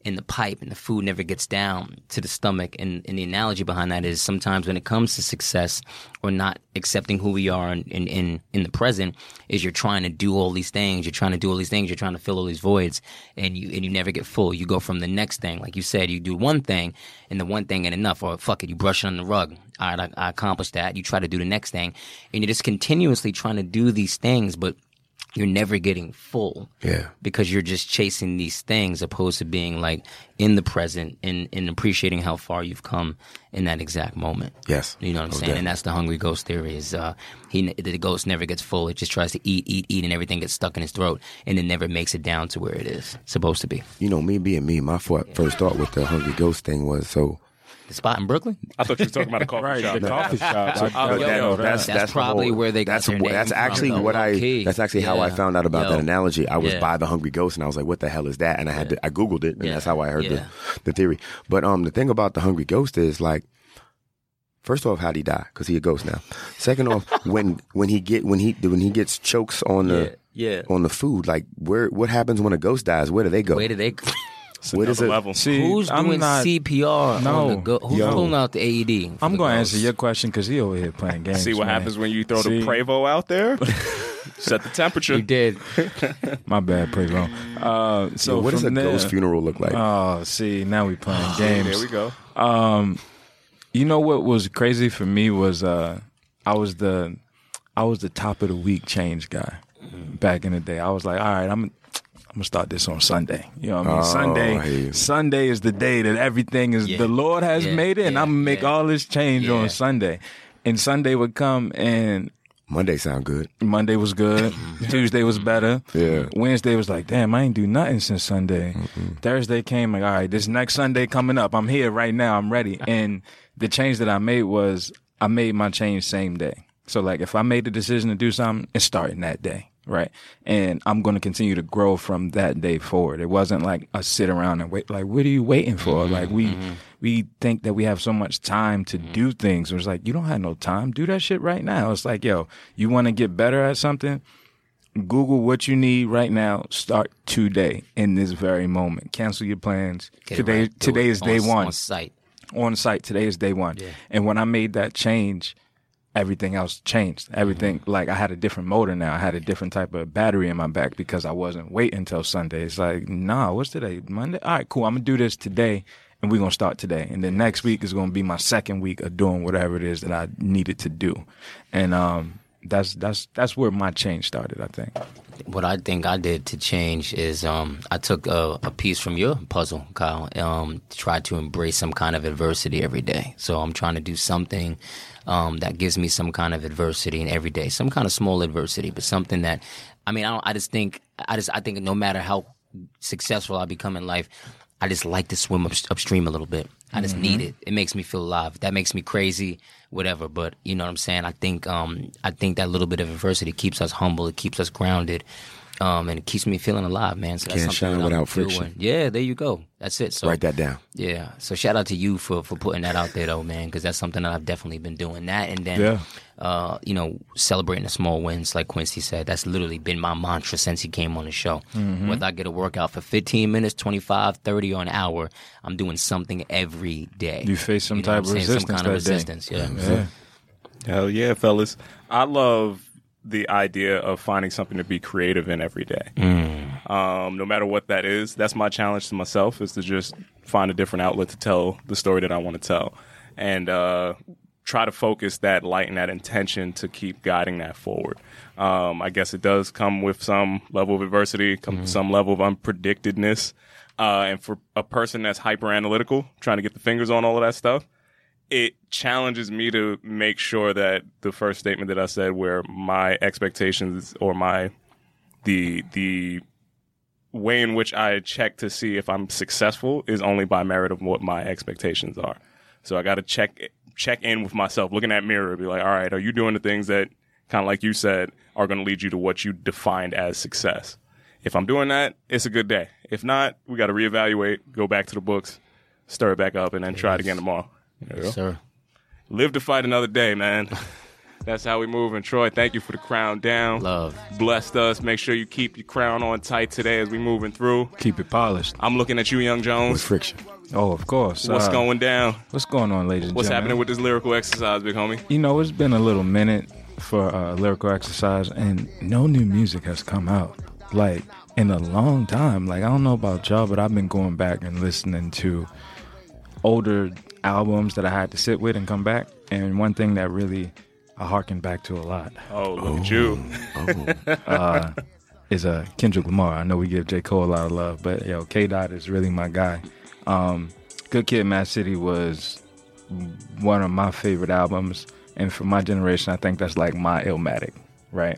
in the pipe, and the food never gets down to the stomach. And the analogy behind that is sometimes when it comes to success or not accepting who we are in the present is you're trying to fill all these voids, and you never get full. You go from the next thing. Like you said, you do one thing, and the one thing ain't enough, or fuck it, you brush it on the rug. All right, I accomplished that. You try to do the next thing, and you're just continuously trying to do these things, but you're never getting full, because you're just chasing these things, opposed to being like in the present and appreciating how far you've come in that exact moment. Yes, you know what I'm saying. And that's the Hungry Ghost theory. Is the ghost never gets full; it just tries to eat, and everything gets stuck in his throat, and it never makes it down to where it is supposed to be. You know, me being me, my first thought with the Hungry Ghost thing was so. The spot in Brooklyn? I thought you were talking about a coffee shop. Coffee shop. That's probably where they got their name. That's actually how I found out about that analogy. I was by the Hungry Ghost, and I was like, "What the hell is that?" And I had I Googled it, and that's how I heard the theory. But the thing about the Hungry Ghost is, like, first off, how'd he die? Because he a ghost now. Second off, when he gets chokes on on the food, like, what happens when a ghost dies? Where do they go? What is it? Who's doing CPR? Who's pulling out the AED? I'm going to answer your question, because he over here playing games. See what happens when you throw the Prevo out there? Set the temperature. You did. My bad, Prevo. So what does a ghost funeral look like? Oh, see, now we playing games. There we go. You know what was crazy for me was I was the top of the week change guy back in the day. I was like, all right, I'm gonna start this on Sunday. You know what I mean? Sunday is the day that everything is the Lord has made it, and I'm gonna make all this change on Sunday. And Sunday would come, and Monday sound good. Monday was good. Tuesday was better. Yeah. Wednesday was like, damn, I ain't do nothing since Sunday. Mm-mm. Thursday came, like, all right, this next Sunday coming up, I'm here right now, I'm ready. And the change that I made was I made my change same day. So like if I made the decision to do something, it's starting that day, right? And I'm going to continue to grow from that day forward. It wasn't like a sit around and wait. Like, what are you waiting for? Like we think that we have so much time to do things. It was like, you don't have no time. Do that shit right now. It's like, yo, you want to get better at something? Google what you need right now. Start today in this very moment. Cancel your plans. Today is day one. On site. Today is day one. Yeah. And when I made that change, everything else changed. Everything, like I had a different motor now. I had a different type of battery in my back because I wasn't waiting until Sunday. It's like, nah, what's today? Monday? All right, cool. I'm going to do this today and we're going to start today. And then next week is going to be my second week of doing whatever it is that I needed to do. And, that's where my change started, I think. What I think I did to change is I took a piece from your puzzle, Kyle, to try to embrace some kind of adversity every day. So I'm trying to do something that gives me some kind of adversity in every day, some kind of small adversity, but something that, I mean, I think no matter how successful I become in life, I just like to swim upstream a little bit. I just need it. It makes me feel alive. That makes me crazy, whatever. But you know what I'm saying? I think that little bit of adversity keeps us humble. It keeps us grounded, and it keeps me feeling alive, man. So can't shine without friction. Yeah, there you go. That's it. So, write that down. Yeah. So shout out to you for putting that out there, though, man, because that's something that I've definitely been doing. That and then, you know, celebrating the small wins, like Quincy said. That's literally been my mantra since he came on the show. Mm-hmm. Whether I get a workout for 15 minutes, 25, 30, or an hour, I'm doing something every day. You face some type of resistance. Some kind of resistance. Yeah. Hell yeah, fellas. I love the idea of finding something to be creative in every day. No matter what that is, that's my challenge to myself, is to just find a different outlet to tell the story that I want to tell, and try to focus that light and that intention to keep guiding that forward. I guess it does come with some level of adversity, some level of unpredictedness. And for a person that's hyper analytical, trying to get the fingers on all of that stuff, it challenges me to make sure that the first statement that I said, where my expectations or the way in which I check to see if I'm successful is only by merit of what my expectations are. So I got to check in with myself, look in that mirror, be like, all right, are you doing the things that, kind of like you said, are going to lead you to what you defined as success? If I'm doing that, it's a good day. If not, we got to reevaluate, go back to the books, stir it back up, and then try it again tomorrow. Yes, sir. Live to fight another day, man. That's how we move. And Troy, thank you for the crown down. Love. Blessed us. Make sure you keep your crown on tight today as we moving through. Keep it polished. I'm looking at you, Young Jones. With friction. Oh, of course. What's going down? What's going on, ladies and gentlemen? What's happening with this lyrical exercise, big homie? You know, it's been a little minute for lyrical exercise, and no new music has come out, like, in a long time. Like, I don't know about y'all, but I've been going back and listening to older albums that I had to sit with and come back, and one thing that really I hearken back to a lot is Kendrick Lamar. I know we give J. Cole a lot of love, but yo, K-Dot is really my guy. Good Kid, Mad City was one of my favorite albums, and for my generation I think that's like my Illmatic, right?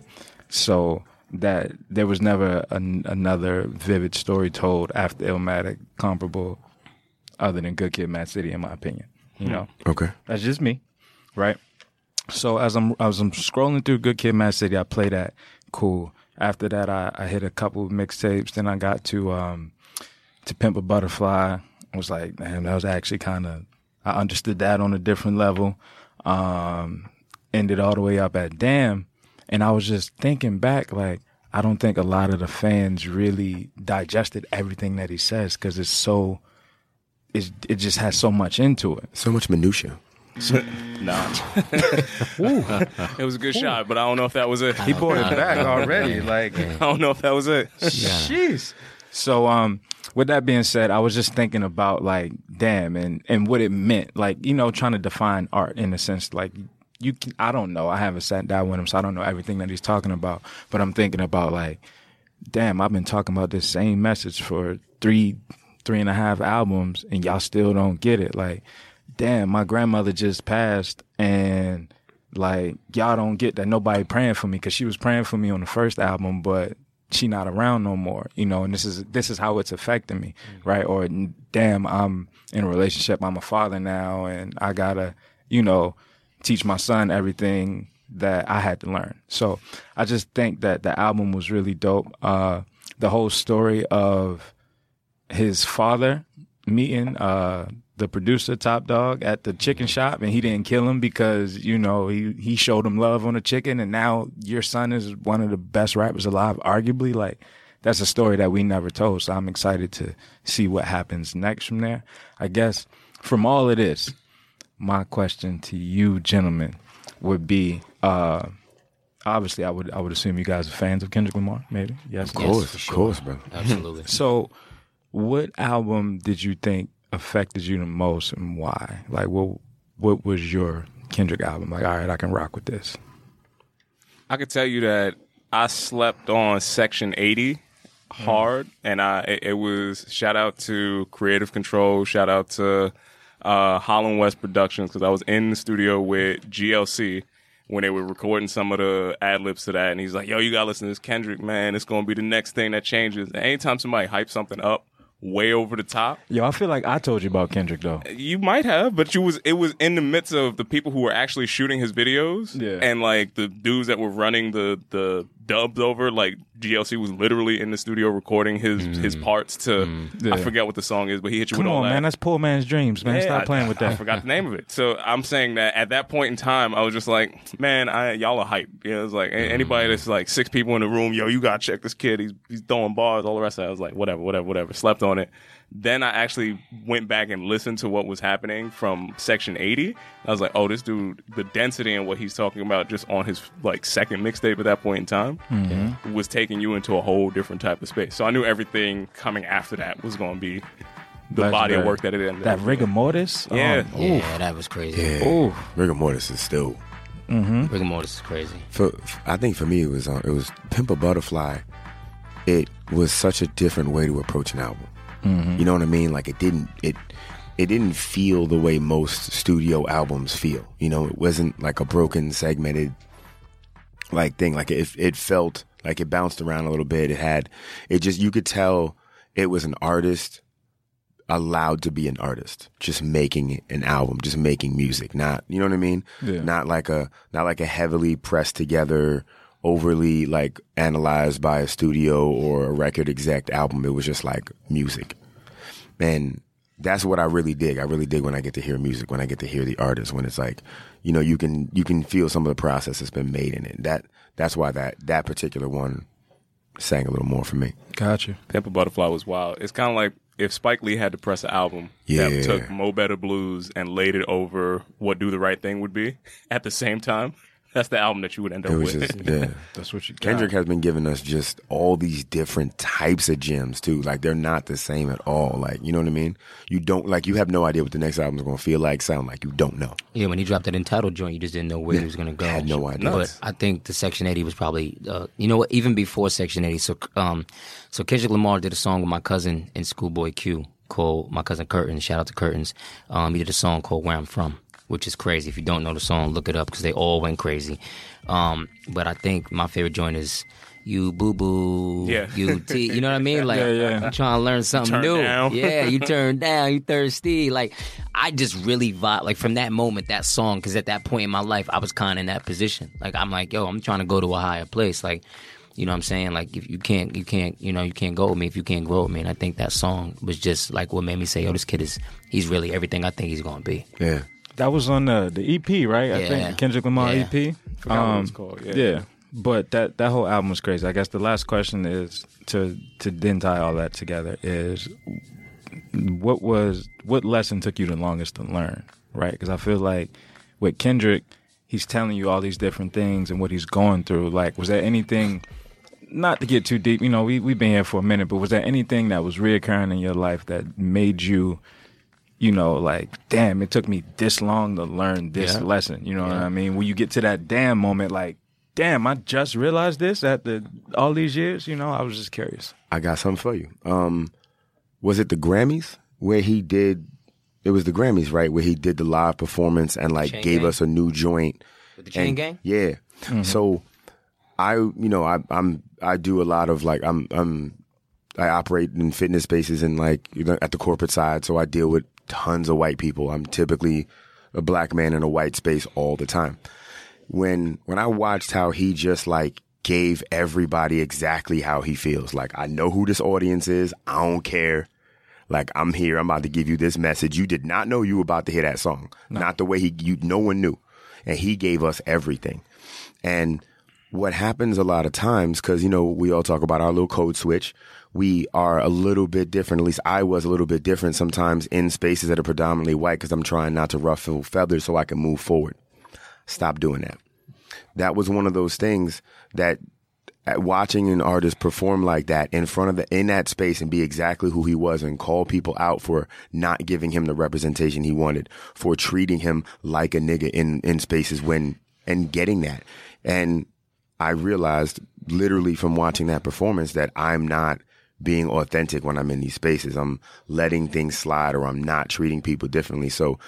So that there was never another vivid story told after Illmatic comparable other than Good Kid, Mad City, in my opinion. You know? Okay. That's just me, right? So as I'm scrolling through Good Kid, Mad City, I play that. Cool. After that, I hit a couple of mixtapes. Then I got to Pimp a Butterfly. I was like, man, that was actually kind of, I understood that on a different level. Ended all the way up at Damn. And I was just thinking back, like, I don't think a lot of the fans really digested everything that he says, because it's so... It just has so much into it. So much minutia. No. It was a good shot, but I don't know if that was it. He brought it back already. Like, I don't know if that was it. Yeah. Jeez. So with that being said, I was just thinking about, like, damn, and what it meant. Like, you know, trying to define art in a sense, like, you can, I don't know. I haven't sat down with him, so I don't know everything that he's talking about. But I'm thinking about, like, damn, I've been talking about this same message for three and a half albums, and y'all still don't get it. Like, damn, my grandmother just passed, and like, y'all don't get that nobody praying for me, because she was praying for me on the first album, but she not around no more, you know, and this is how it's affecting me, right? Or damn, I'm in a relationship, I'm a father now, and I gotta, you know, teach my son everything that I had to learn. So I just think that the album was really dope. The whole story of his father meeting the producer, Top Dog, at the chicken shop, and he didn't kill him because, you know, he showed him love on the chicken, and now your son is one of the best rappers alive, arguably. Like, that's a story that we never told, so I'm excited to see what happens next from there. I guess from all of this, my question to you gentlemen would be, obviously I would assume you guys are fans of Kendrick Lamar, maybe? Yes, of course, yes, for sure. Of course, brother. Absolutely. So what album did you think affected you the most, and why? Like, what was your Kendrick album? Like, all right, I can rock with this. I could tell you that I slept on Section 80 hard, and it was, shout out to Creative Control, shout out to Holland West Productions, because I was in the studio with GLC when they were recording some of the ad-libs to that, and he's like, yo, you gotta listen to this Kendrick, man, it's gonna be the next thing that changes. And anytime somebody hypes something up way over the top. Yo, I feel like I told you about Kendrick, though. You might have, but it was in the midst of the people who were actually shooting his videos, and like the dudes that were running the dubs over. Like GLC was literally in the studio recording his parts to I forget what the song is, but he hit you with all that. Come on, man, that's poor man's dreams, man. Yeah, stop playing with that. I forgot the name of it. So I'm saying that at that point in time, I was just like, man, y'all are hype. You know, it's like anybody that's like six people in the room, yo, you gotta check this kid. He's throwing bars, all the rest of it. I was like, whatever. Slept on it. Then I actually went back and listened to what was happening from Section 80. I was like, oh, this dude, the density and what he's talking about just on his like second mixtape at that point in time was taking you into a whole different type of space. So I knew everything coming after that was going to be the body of work that it ended up. That rigor mortis? Yeah. That was crazy. Yeah. Ooh. Rigor mortis is still... Rigor mortis is crazy. I think for me, it was Pimp a Butterfly. It was such a different way to approach an album. You know what I mean? Like, it didn't feel the way most studio albums feel. You know, it wasn't like a broken, segmented like thing. Like, it felt like it bounced around a little bit. You could tell it was an artist allowed to be an artist, just making an album, just making music. Not, you know what I mean? Yeah. Not like a heavily pressed together, overly like analyzed by a studio or a record exec album. It was just like music, and that's what I really dig. I really dig when I get to hear music, when I get to hear the artist, when it's like, you know, you can feel some of the process that's been made in it. That's why that particular one sang a little more for me. Gotcha. Pimp a Butterfly was wild. It's kind of like if Spike Lee had to press an album that took Mo Better Blues and laid it over what Do the Right Thing would be at the same time. That's the album that you would end up with. That's what you got. Kendrick has been giving us just all these different types of gems too. Like, they're not the same at all. Like, you know what I mean? You have no idea what the next album is going to feel like, sound like. You don't know. Yeah, when he dropped that Entitled joint, you just didn't know where he was going to go. I had no idea. But I think the Section 80 was probably, you know what? Even before Section 80, so Kendrick Lamar did a song with my cousin in Schoolboy Q called My Cousin Curtains. Shout out to Curtains. He did a song called Where I'm From, which is crazy. If you don't know the song, look it up, because they all went crazy. But I think my favorite joint is You Boo Boo, You T. You know what I mean? Like, I'm trying to learn something new. Down. Yeah, you turn down, you thirsty. Like, I just really vibe. Like, from that moment, that song, because at that point in my life, I was kind of in that position. Like, I'm like, yo, I'm trying to go to a higher place. Like, you know what I'm saying? Like, if you can't go with me if you can't grow with me. And I think that song was just like what made me say, yo, this kid he's really everything I think he's going to be. Yeah. That was on the EP, right? Yeah. I think Kendrick Lamar EP. Forgot what it's called. Yeah. But that whole album was crazy. I guess the last question is to then tie all that together is what lesson took you the longest to learn, right? Because I feel like with Kendrick, he's telling you all these different things and what he's going through. Like, was there anything, not to get too deep, you know, we've been here for a minute, but was there anything that was reoccurring in your life that made you, you know, like, damn, it took me this long to learn this lesson. You know what I mean? When you get to that damn moment, like, damn, I just realized this after all these years. You know, I was just curious. I got something for you. Was it the Grammys where he did? It was the Grammys, right? Where he did the live performance and like chain gave gang. Us a new joint with the Chain Gang. Yeah. Mm-hmm. So I do a lot of like I operate in fitness spaces and like, you know, at the corporate side, so I deal with tons of white people. I'm typically a black man in a white space all the time. When I watched how he just like gave everybody exactly how he feels, like, I know who this audience is. I don't care. Like, I'm here. I'm about to give you this message. You did not know you were about to hear that song. No. Not the way no one knew. And he gave us everything. And what happens a lot of times, because, you know, we all talk about our little code switch. We are a little bit different. At least I was a little bit different sometimes in spaces that are predominantly white because I'm trying not to ruffle feathers so I can move forward. Stop doing that. That was one of those things that watching an artist perform like that in front of in that space and be exactly who he was and call people out for not giving him the representation he wanted, for treating him like a nigga in spaces when, and getting that. And I realized literally from watching that performance that I'm not being authentic when I'm in these spaces. I'm letting things slide, or I'm not treating people differently. So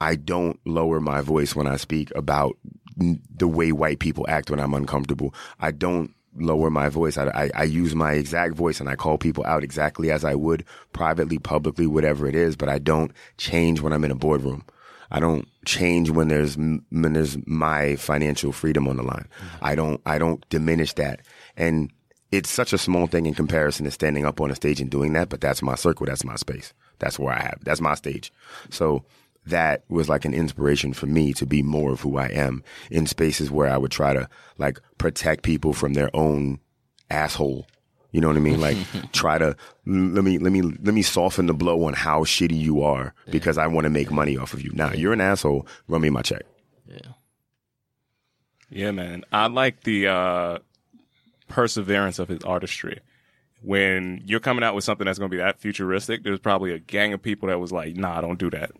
I don't lower my voice when I speak about the way white people act when I'm uncomfortable. I don't lower my voice. I use my exact voice, and I call people out exactly as I would privately, publicly, whatever it is. But I don't change when I'm in a boardroom. I don't change when there's my financial freedom on the line. Mm-hmm. I don't diminish that. And it's such a small thing in comparison to standing up on a stage and doing that. But that's my circle. That's my space. That's where I have. That's my stage. So that was like an inspiration for me to be more of who I am in spaces where I would try to like protect people from their own asshole. You know what I mean? Like, try to let me soften the blow on how shitty you are because I want to make money off of you. Now you're an asshole. Run me my check. Yeah. Yeah, man. I like the perseverance of his artistry. When you're coming out with something that's going to be that futuristic, there's probably a gang of people that was like, nah, don't do that.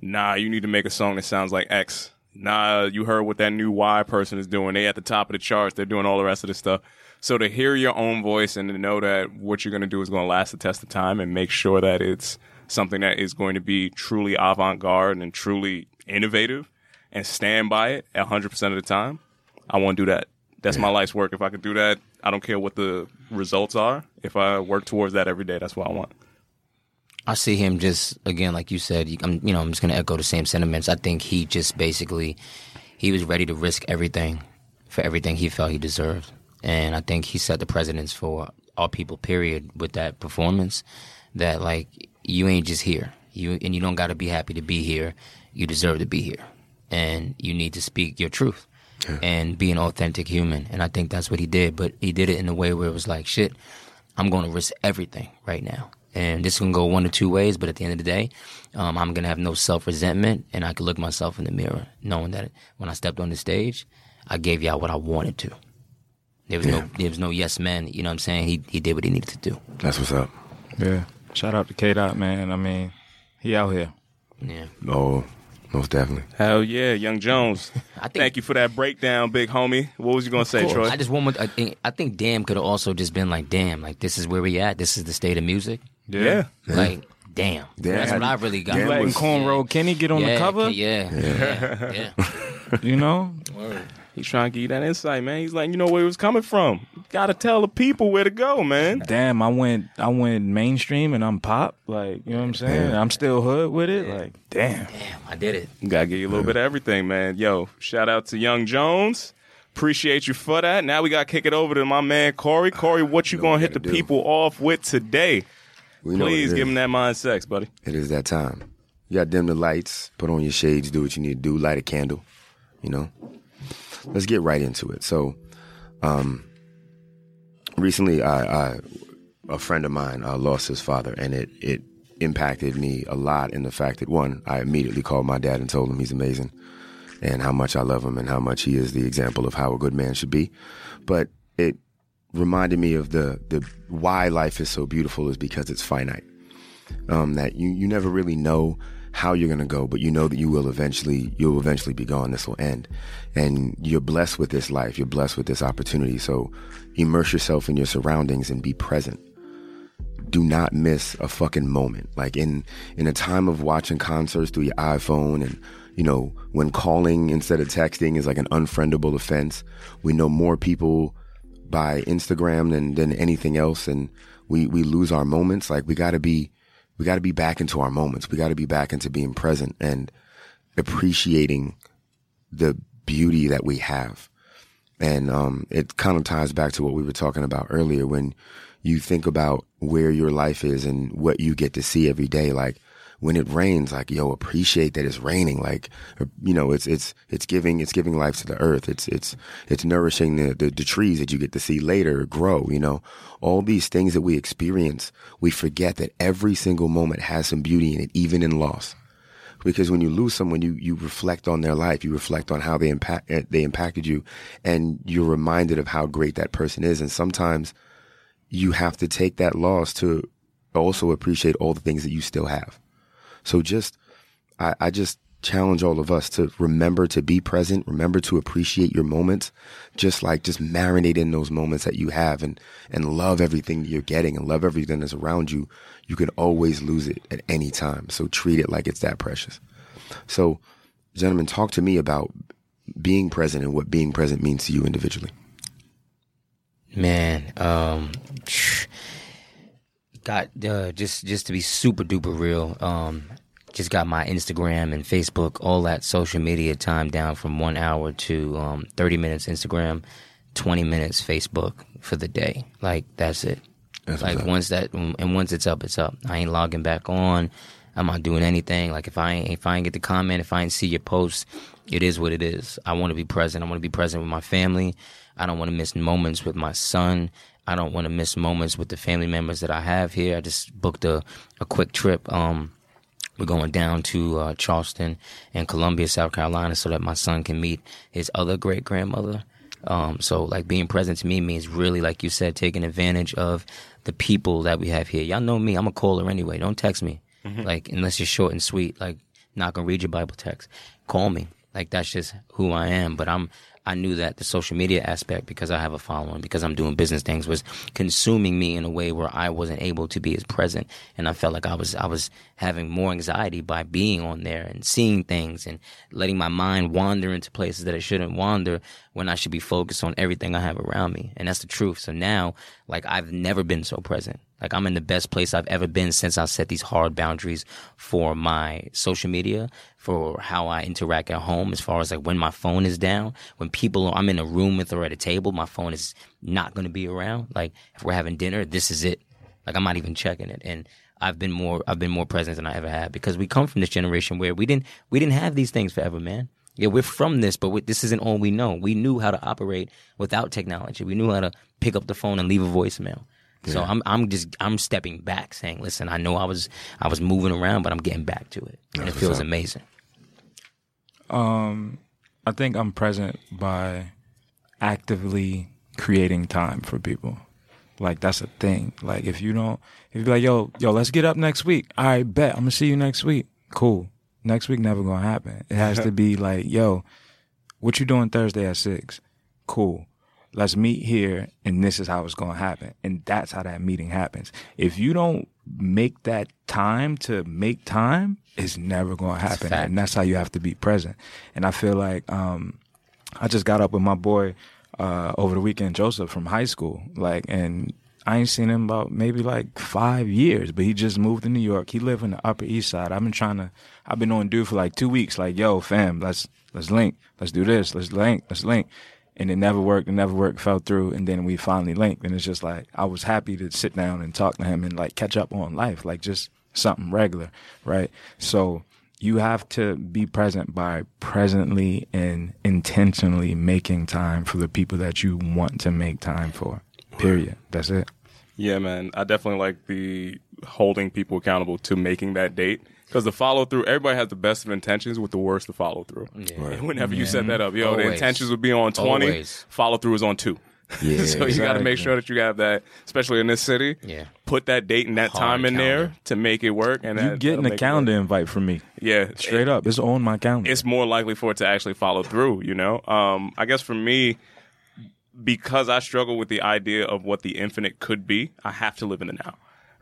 Nah, you need to make a song that sounds like X. Nah, you heard what that new Y person is doing. They at the top of the charts. They're doing all the rest of this stuff. So to hear your own voice and to know that what you're going to do is going to last the test of time and make sure that it's something that is going to be truly avant-garde and truly innovative and stand by it 100% of the time, I want to do that. That's my life's work. If I can do that, I don't care what the results are. If I work towards that every day, that's what I want. I see him just, again, like you said, I'm just going to echo the same sentiments. I think he just basically, he was ready to risk everything for everything he felt he deserved. And I think he set the precedence for all people, period, with that performance that, like, you ain't just here. And you don't got to be happy to be here. You deserve to be here. And you need to speak your truth and be an authentic human. And I think that's what he did. But he did it in a way where it was like, shit, I'm going to risk everything right now. And this can go one of two ways, but at the end of the day, I'm going to have no self-resentment, and I can look myself in the mirror knowing that when I stepped on the stage, I gave y'all what I wanted to. There was no yes man, you know what I'm saying? He did what he needed to do. That's what's up. Yeah. Shout out to K-Dot, man. I mean, he out here. Yeah. Oh, most definitely. Hell yeah, Young Jones. Thank you for that breakdown, big homie. What was you going to say, Troy? I think Damn could have also just been like, damn, like, this is where we at. This is the state of music. Yeah. Like, damn. That's what I really got. You letting Cornrow Kenny get on the cover? Yeah. You know? Word. He's trying to give you that insight, man. He's like, you know where it was coming from. You gotta tell the people where to go, man. Damn, I went mainstream and I'm pop. Like, you know what I'm saying? Yeah. I'm still hood with it. Yeah. Like, damn, I did it. You gotta give you a little bit of everything, man. Yo, shout out to Young Jones. Appreciate you for that. Now we gotta kick it over to my man Corey. Corey, what you gonna hit the people off with today? Please give him that mind sex, buddy. It is that time. You got to dim the lights, put on your shades, do what you need to do, light a candle, you know. Let's get right into it. So recently a friend of mine lost his father, and it impacted me a lot in the fact that, one, I immediately called my dad and told him he's amazing and how much I love him and how much he is the example of how a good man should be. But it reminded me of the why life is so beautiful is because it's finite. That you never really know how you're going to go, but you know that you'll eventually be gone. This will end. And you're blessed with this life. You're blessed with this opportunity. So immerse yourself in your surroundings and be present. Do not miss a fucking moment. Like in a time of watching concerts through your iPhone and, you know, when calling instead of texting is like an unfriendable offense. We know more people by Instagram than anything else, and we lose our moments. Like we gotta be back into our moments. We gotta be back into being present. And appreciating the beauty that we have. And it kind of ties back to what we were talking about earlier. When you think about where your life is and what you get to see every day, like when it rains, like, yo, appreciate that it's raining. Like, you know, it's giving life to the earth. It's nourishing the trees that you get to see later grow, you know, all these things that we experience. We forget that every single moment has some beauty in it, even in loss. Because when you lose someone, you reflect on their life, you reflect on how they impacted you, and you're reminded of how great that person is. And sometimes you have to take that loss to also appreciate all the things that you still have. So I just challenge all of us to remember to be present, remember to appreciate your moments, just marinate in those moments that you have, and love everything that you're getting and love everything that's around you. You can always lose it at any time. So treat it like it's that precious. So, gentlemen, talk to me about being present and what being present means to you individually. Man, got just to be super duper real, just got my Instagram and Facebook, all that social media time down from 1 hour to 30 minutes Instagram, 20 minutes Facebook for the day. Like, that's it. That's like once it's up, it's up. I ain't logging back on. I'm not doing anything. Like, if I ain't get the comment, if I ain't see your post, it is what it is. I want to be present. I want to be present with my family. I don't want to miss moments with my son. I don't want to miss moments with the family members that I have here. I just booked a quick trip. We're going down to Charleston and Columbia, South Carolina, so that my son can meet his other great-grandmother. So, like, being present to me means really, like you said, taking advantage of the people that we have here. Y'all know me. I'm a caller anyway. Don't text me, like, unless you're short and sweet. Like, not going to read your Bible text. Call me. Like, that's just who I am. But I knew that the social media aspect, because I have a following, because I'm doing business things, was consuming me in a way where I wasn't able to be as present. And I felt like I was having more anxiety by being on there and seeing things and letting my mind wander into places that it shouldn't wander, when I should be focused on everything I have around me. And that's the truth. So now, like, I've never been so present. Like, I'm in the best place I've ever been since I set these hard boundaries for my social media, for how I interact at home, as far as, like, when my phone is down, when I'm in a room with or at a table, my phone is not going to be around. Like, if we're having dinner, this is it. Like, I'm not even checking it. And I've been more present than I ever had, because we come from this generation where we didn't have these things forever, man. Yeah, we're from this, but this isn't all we know. We knew how to operate without technology. We knew how to pick up the phone and leave a voicemail. Yeah. So I'm stepping back, saying, listen, I know I was moving around, but I'm getting back to it, and it feels amazing. I think I'm present by actively creating time for people. Like, that's a thing. Like, if you be like, yo, let's get up next week. All right, bet. I'm gonna see you next week. Cool. Next week never gonna happen. It has to be like, yo, what you doing Thursday at 6? Cool. Let's meet here, and this is how it's going to happen. And that's how that meeting happens. If you don't make that time to make time, it's never going to happen. And that's how you have to be present. And I feel like I just got up with my boy over the weekend, Joseph, from high school. Like, and I ain't seen him about maybe like 5 years, but he just moved to New York. He lived in the Upper East Side. I've been on dude for like 2 weeks. Like, yo, fam, let's link. Let's do this. Let's link. And it never worked, fell through, and then we finally linked. And it's just like, I was happy to sit down and talk to him and, like, catch up on life, like, just something regular, right? So you have to be present by presently and intentionally making time for the people that you want to make time for, period. That's it. Yeah, man. I definitely like the holding people accountable to making that date. Because the follow-through, everybody has the best of intentions with the worst of follow-through. Yeah. Right. And whenever you set that up, yo, always. The intentions would be on 20, always. Follow-through is on 2. Yeah, so you got to make sure that you have that, especially in this city. Yeah. Put that date and that time in there to make it work. And you getting a calendar invite from me. Yeah. Straight up. It's on my calendar. It's more likely for it to actually follow through, you know? I guess for me, because I struggle with the idea of what the infinite could be, I have to live in the now.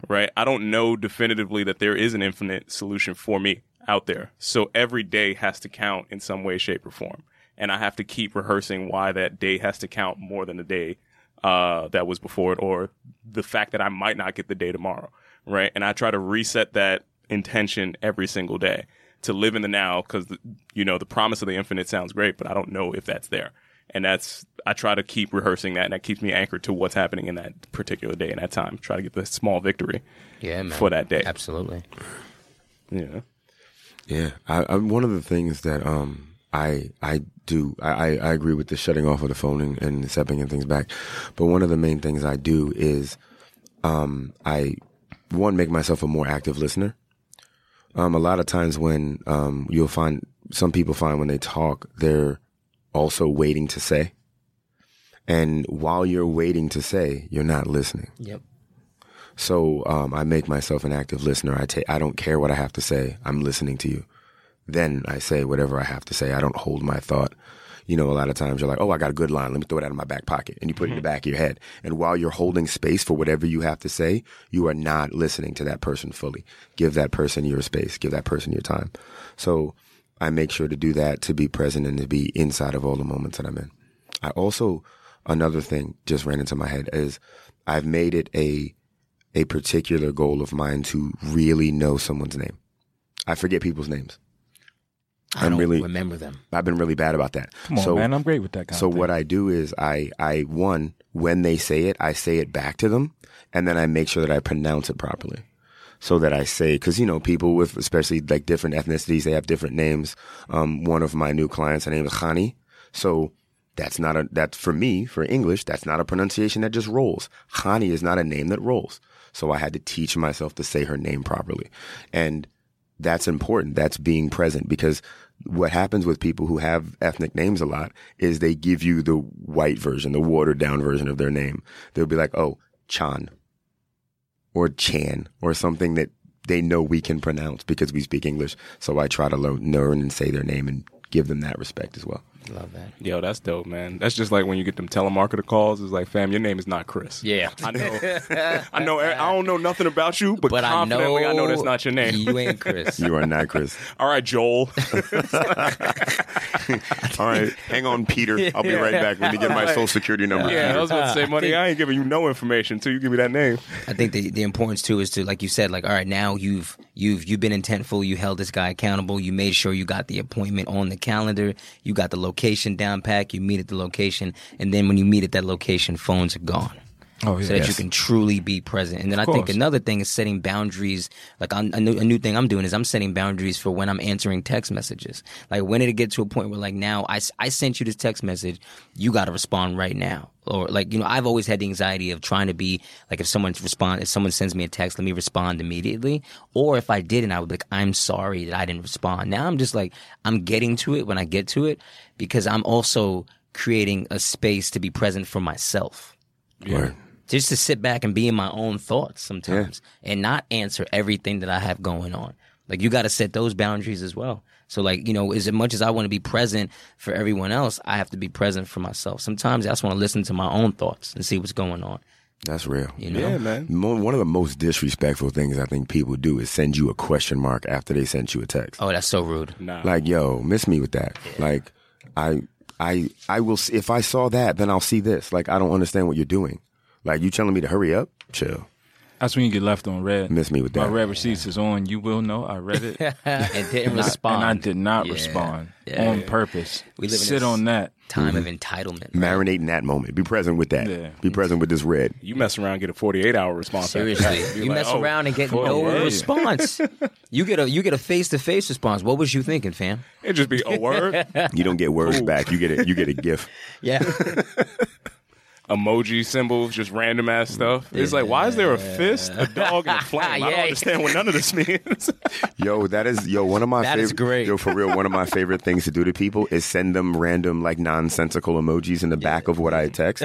Right. I don't know definitively that there is an infinite solution for me out there. So every day has to count in some way, shape, or form. And I have to keep rehearsing why that day has to count more than the day that was before it, or the fact that I might not get the day tomorrow. Right. And I try to reset that intention every single day. to live in the now, because, you know, the promise of the infinite sounds great, but I don't know if that's there. And that's, I try to keep rehearsing that, and that keeps me anchored to what's happening in that particular day and that time. Try to get the small victory for that day. Absolutely. Yeah. Yeah. I'm one of the things that I agree with the shutting off of the phone and stepping things back. But one of the main things I do is I make myself a more active listener. A lot of times when you'll find, some people find when they talk, they're also waiting to say. And while you're waiting to say, you're not listening. Yep. So I make myself an active listener. I don't care what I have to say. I'm listening to you. Then I say whatever I have to say. I don't hold my thought. You know, a lot of times you're like, oh, I got a good line. Let me throw it out of my back pocket. And you put it in the back of your head. And while you're holding space for whatever you have to say, you are not listening to that person fully. Give that person your space. Give that person your time. So I make sure to do that, to be present and to be inside of all the moments that I'm in. I also, another thing just ran into my head is I've made it a particular goal of mine to really know someone's name. I forget people's names. I don't really remember them. I've been really bad about that. Come on, man. I'm great with that kind of thing. So what I do is I, when they say it, I say it back to them, and then I make sure that I pronounce it properly. So that I say, because, you know, people with, especially like different ethnicities, they have different names. One of my new clients, her name is Khani. So that's for me, for English, that's not a pronunciation that just rolls. Khani is not a name that rolls. So I had to teach myself to say her name properly. And that's important. That's being present, because what happens with people who have ethnic names a lot is they give you the white version, the watered down version of their name. They'll be like, oh, Chan or Chan or something that they know we can pronounce because we speak English. So I try to learn and say their name and give them that respect as well. Love that. Yo, that's dope, man. That's just like when you get them telemarketer calls. It's like, fam, your name is not Chris. Yeah. I know. I don't know nothing about you, but confidently I know that's not your name. You ain't Chris. You are not Chris. All right, Joel. All right. Hang on, Peter. I'll be right back. Let me get my social security number. Yeah, I was about to say, money, I ain't giving you no information until you give me that name. I think the importance, too, is to, like you said, like, all right, now you've been intentful. You held this guy accountable. You made sure you got the appointment on the calendar. You got the location down pack, you meet at the location, and then when you meet at that location, phones are gone. Oh, yeah, so that you can truly be present. And then I think another thing is setting boundaries. Like a new thing I'm doing is I'm setting boundaries for when I'm answering text messages. Like, when did it get to a point where, like, now I sent you this text message, you got to respond right now. Or, like, you know, I've always had the anxiety of trying to be like, if someone sends me a text, let me respond immediately. Or if I didn't, I would be like, I'm sorry that I didn't respond. Now I'm just like, I'm getting to it when I get to it, because I'm also creating a space to be present for myself. Yeah. Right. Just to sit back and be in my own thoughts sometimes and not answer everything that I have going on. Like, you got to set those boundaries as well. So, like, you know, as much as I want to be present for everyone else, I have to be present for myself. Sometimes I just want to listen to my own thoughts and see what's going on. That's real. You know? Yeah, man. One of the most disrespectful things I think people do is send you a question mark after they sent you a text. Oh, that's so rude. Nah. Like, yo, miss me with that. Yeah. Like, I will see, if I saw that, then I'll see this. Like, I don't understand what you're doing. Like, you telling me to hurry up? Chill. That's when you get left on red. Miss me with that. My red receipts is on. You will know. I read it. And didn't respond. And I did not respond on purpose. We live sit in on that. Time of entitlement. Marinate in that moment. Be present with that. Yeah. Be present with this red. You mess around and get a 48-hour response. Seriously. You like, mess around and get no response. You get a face-to-face response. What was you thinking, fam? It'd just be a word. You don't get words back. You get a GIF. Yeah. Emoji symbols, just random ass stuff. It's like, why is there a fist, a dog, and a flame? I don't understand what none of this means. One of my favorite things to do to people is send them random, like, nonsensical emojis in the back of what I text.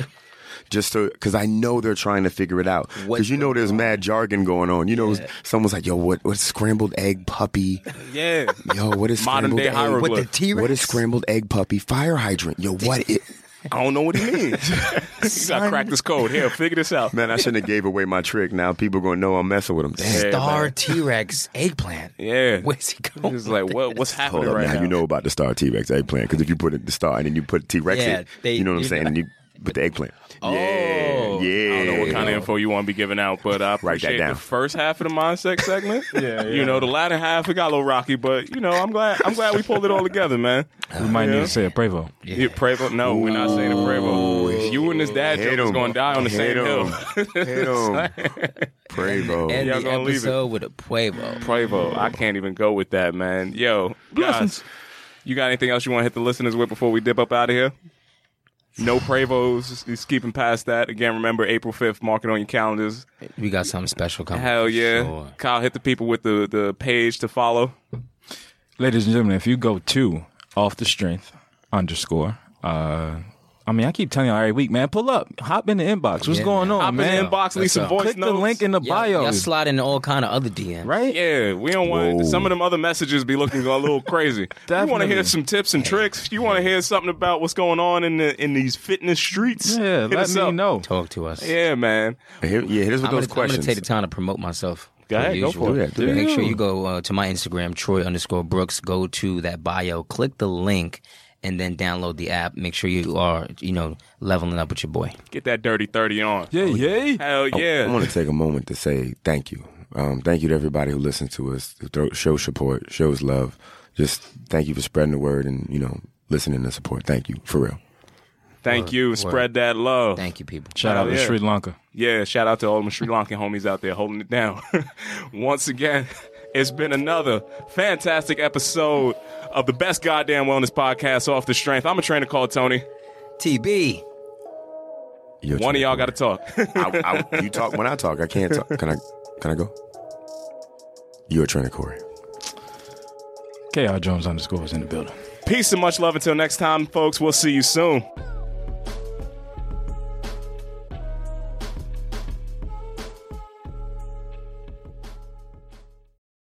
Just to, because I know they're trying to figure it out. Because you know there's mad jargon going on. You know, someone's like, yo, what's scrambled egg puppy? Yeah. Yo, what is modern day hieroglyph? What, the T-Rex? What is scrambled egg puppy? Fire hydrant. Yo, what is... I don't know what he means. I cracked this code. Here, figure this out. Man, I shouldn't have gave away my trick. Now people are going to know I'm messing with him. Damn, star man. T-Rex eggplant. Yeah. Where's he going? He's like, what's happening right now? You know about the star T-Rex eggplant. Because if you put it the star and then you put T-Rex in, you know what I'm saying? Like, and you With the eggplant. Oh. Yeah. I don't know what kind of info you want to be giving out, but I appreciate the first half of the Mindset segment. Yeah. You know, the latter half, it got a little rocky, but, you know, I'm glad we pulled it all together, man. We might need to say a Prevo. Yeah. Prevo? No, we're not saying a Prevo. You and his dad joke is going to die on the same hill. Prevo. And y'all gonna episode leave it with a Prevo. Prevo. I can't even go with that, man. Yo, guys, you got anything else you want to hit the listeners with before we dip up out of here? No Prevos. He's keeping past that. Again, remember, April 5th, mark it on your calendars. We got something special coming. Hell yeah. Sure. Kyle, hit the people with the page to follow. Ladies and gentlemen, if you go to Off the Strength_ I mean, I keep telling y'all every week, man, pull up. Hop in the inbox. What's going on, man? Hop in the inbox, leave some voice notes. Click the link in the bio. Y'all slide into all kind of other DMs. Right? Yeah, we don't want... Some of them other messages be looking a little crazy. You want to hear some tips and tricks? You want to hear something about what's going on in these fitness streets? Yeah, let me know. Talk to us. Yeah, man. Hit us with those questions. I'm going to take the time to promote myself. Go for it. Make sure you go to my Instagram, Troy_Brooks. Go to that bio. Click the link. And then download the app. Make sure you are, leveling up with your boy. Get that dirty 30 on. Yeah. Hell yeah. I want to take a moment to say thank you. Thank you to everybody who listens to us, who shows support, shows love. Just thank you for spreading the word and, listening to support. Thank you, for real. Thank you. Spread that love. Thank you, people. Shout out to Sri Lanka. Yeah, shout out to all the Sri Lankan homies out there holding it down. Once again, it's been another fantastic episode of the best goddamn wellness podcast, Off the Strength. I'm a trainer called Tony. TB. One of y'all got to talk. You talk when I talk. I can't talk. Can I go? You're a trainer, Corey. KR Jones_is in the building. Peace and much love. Until next time, folks. We'll see you soon.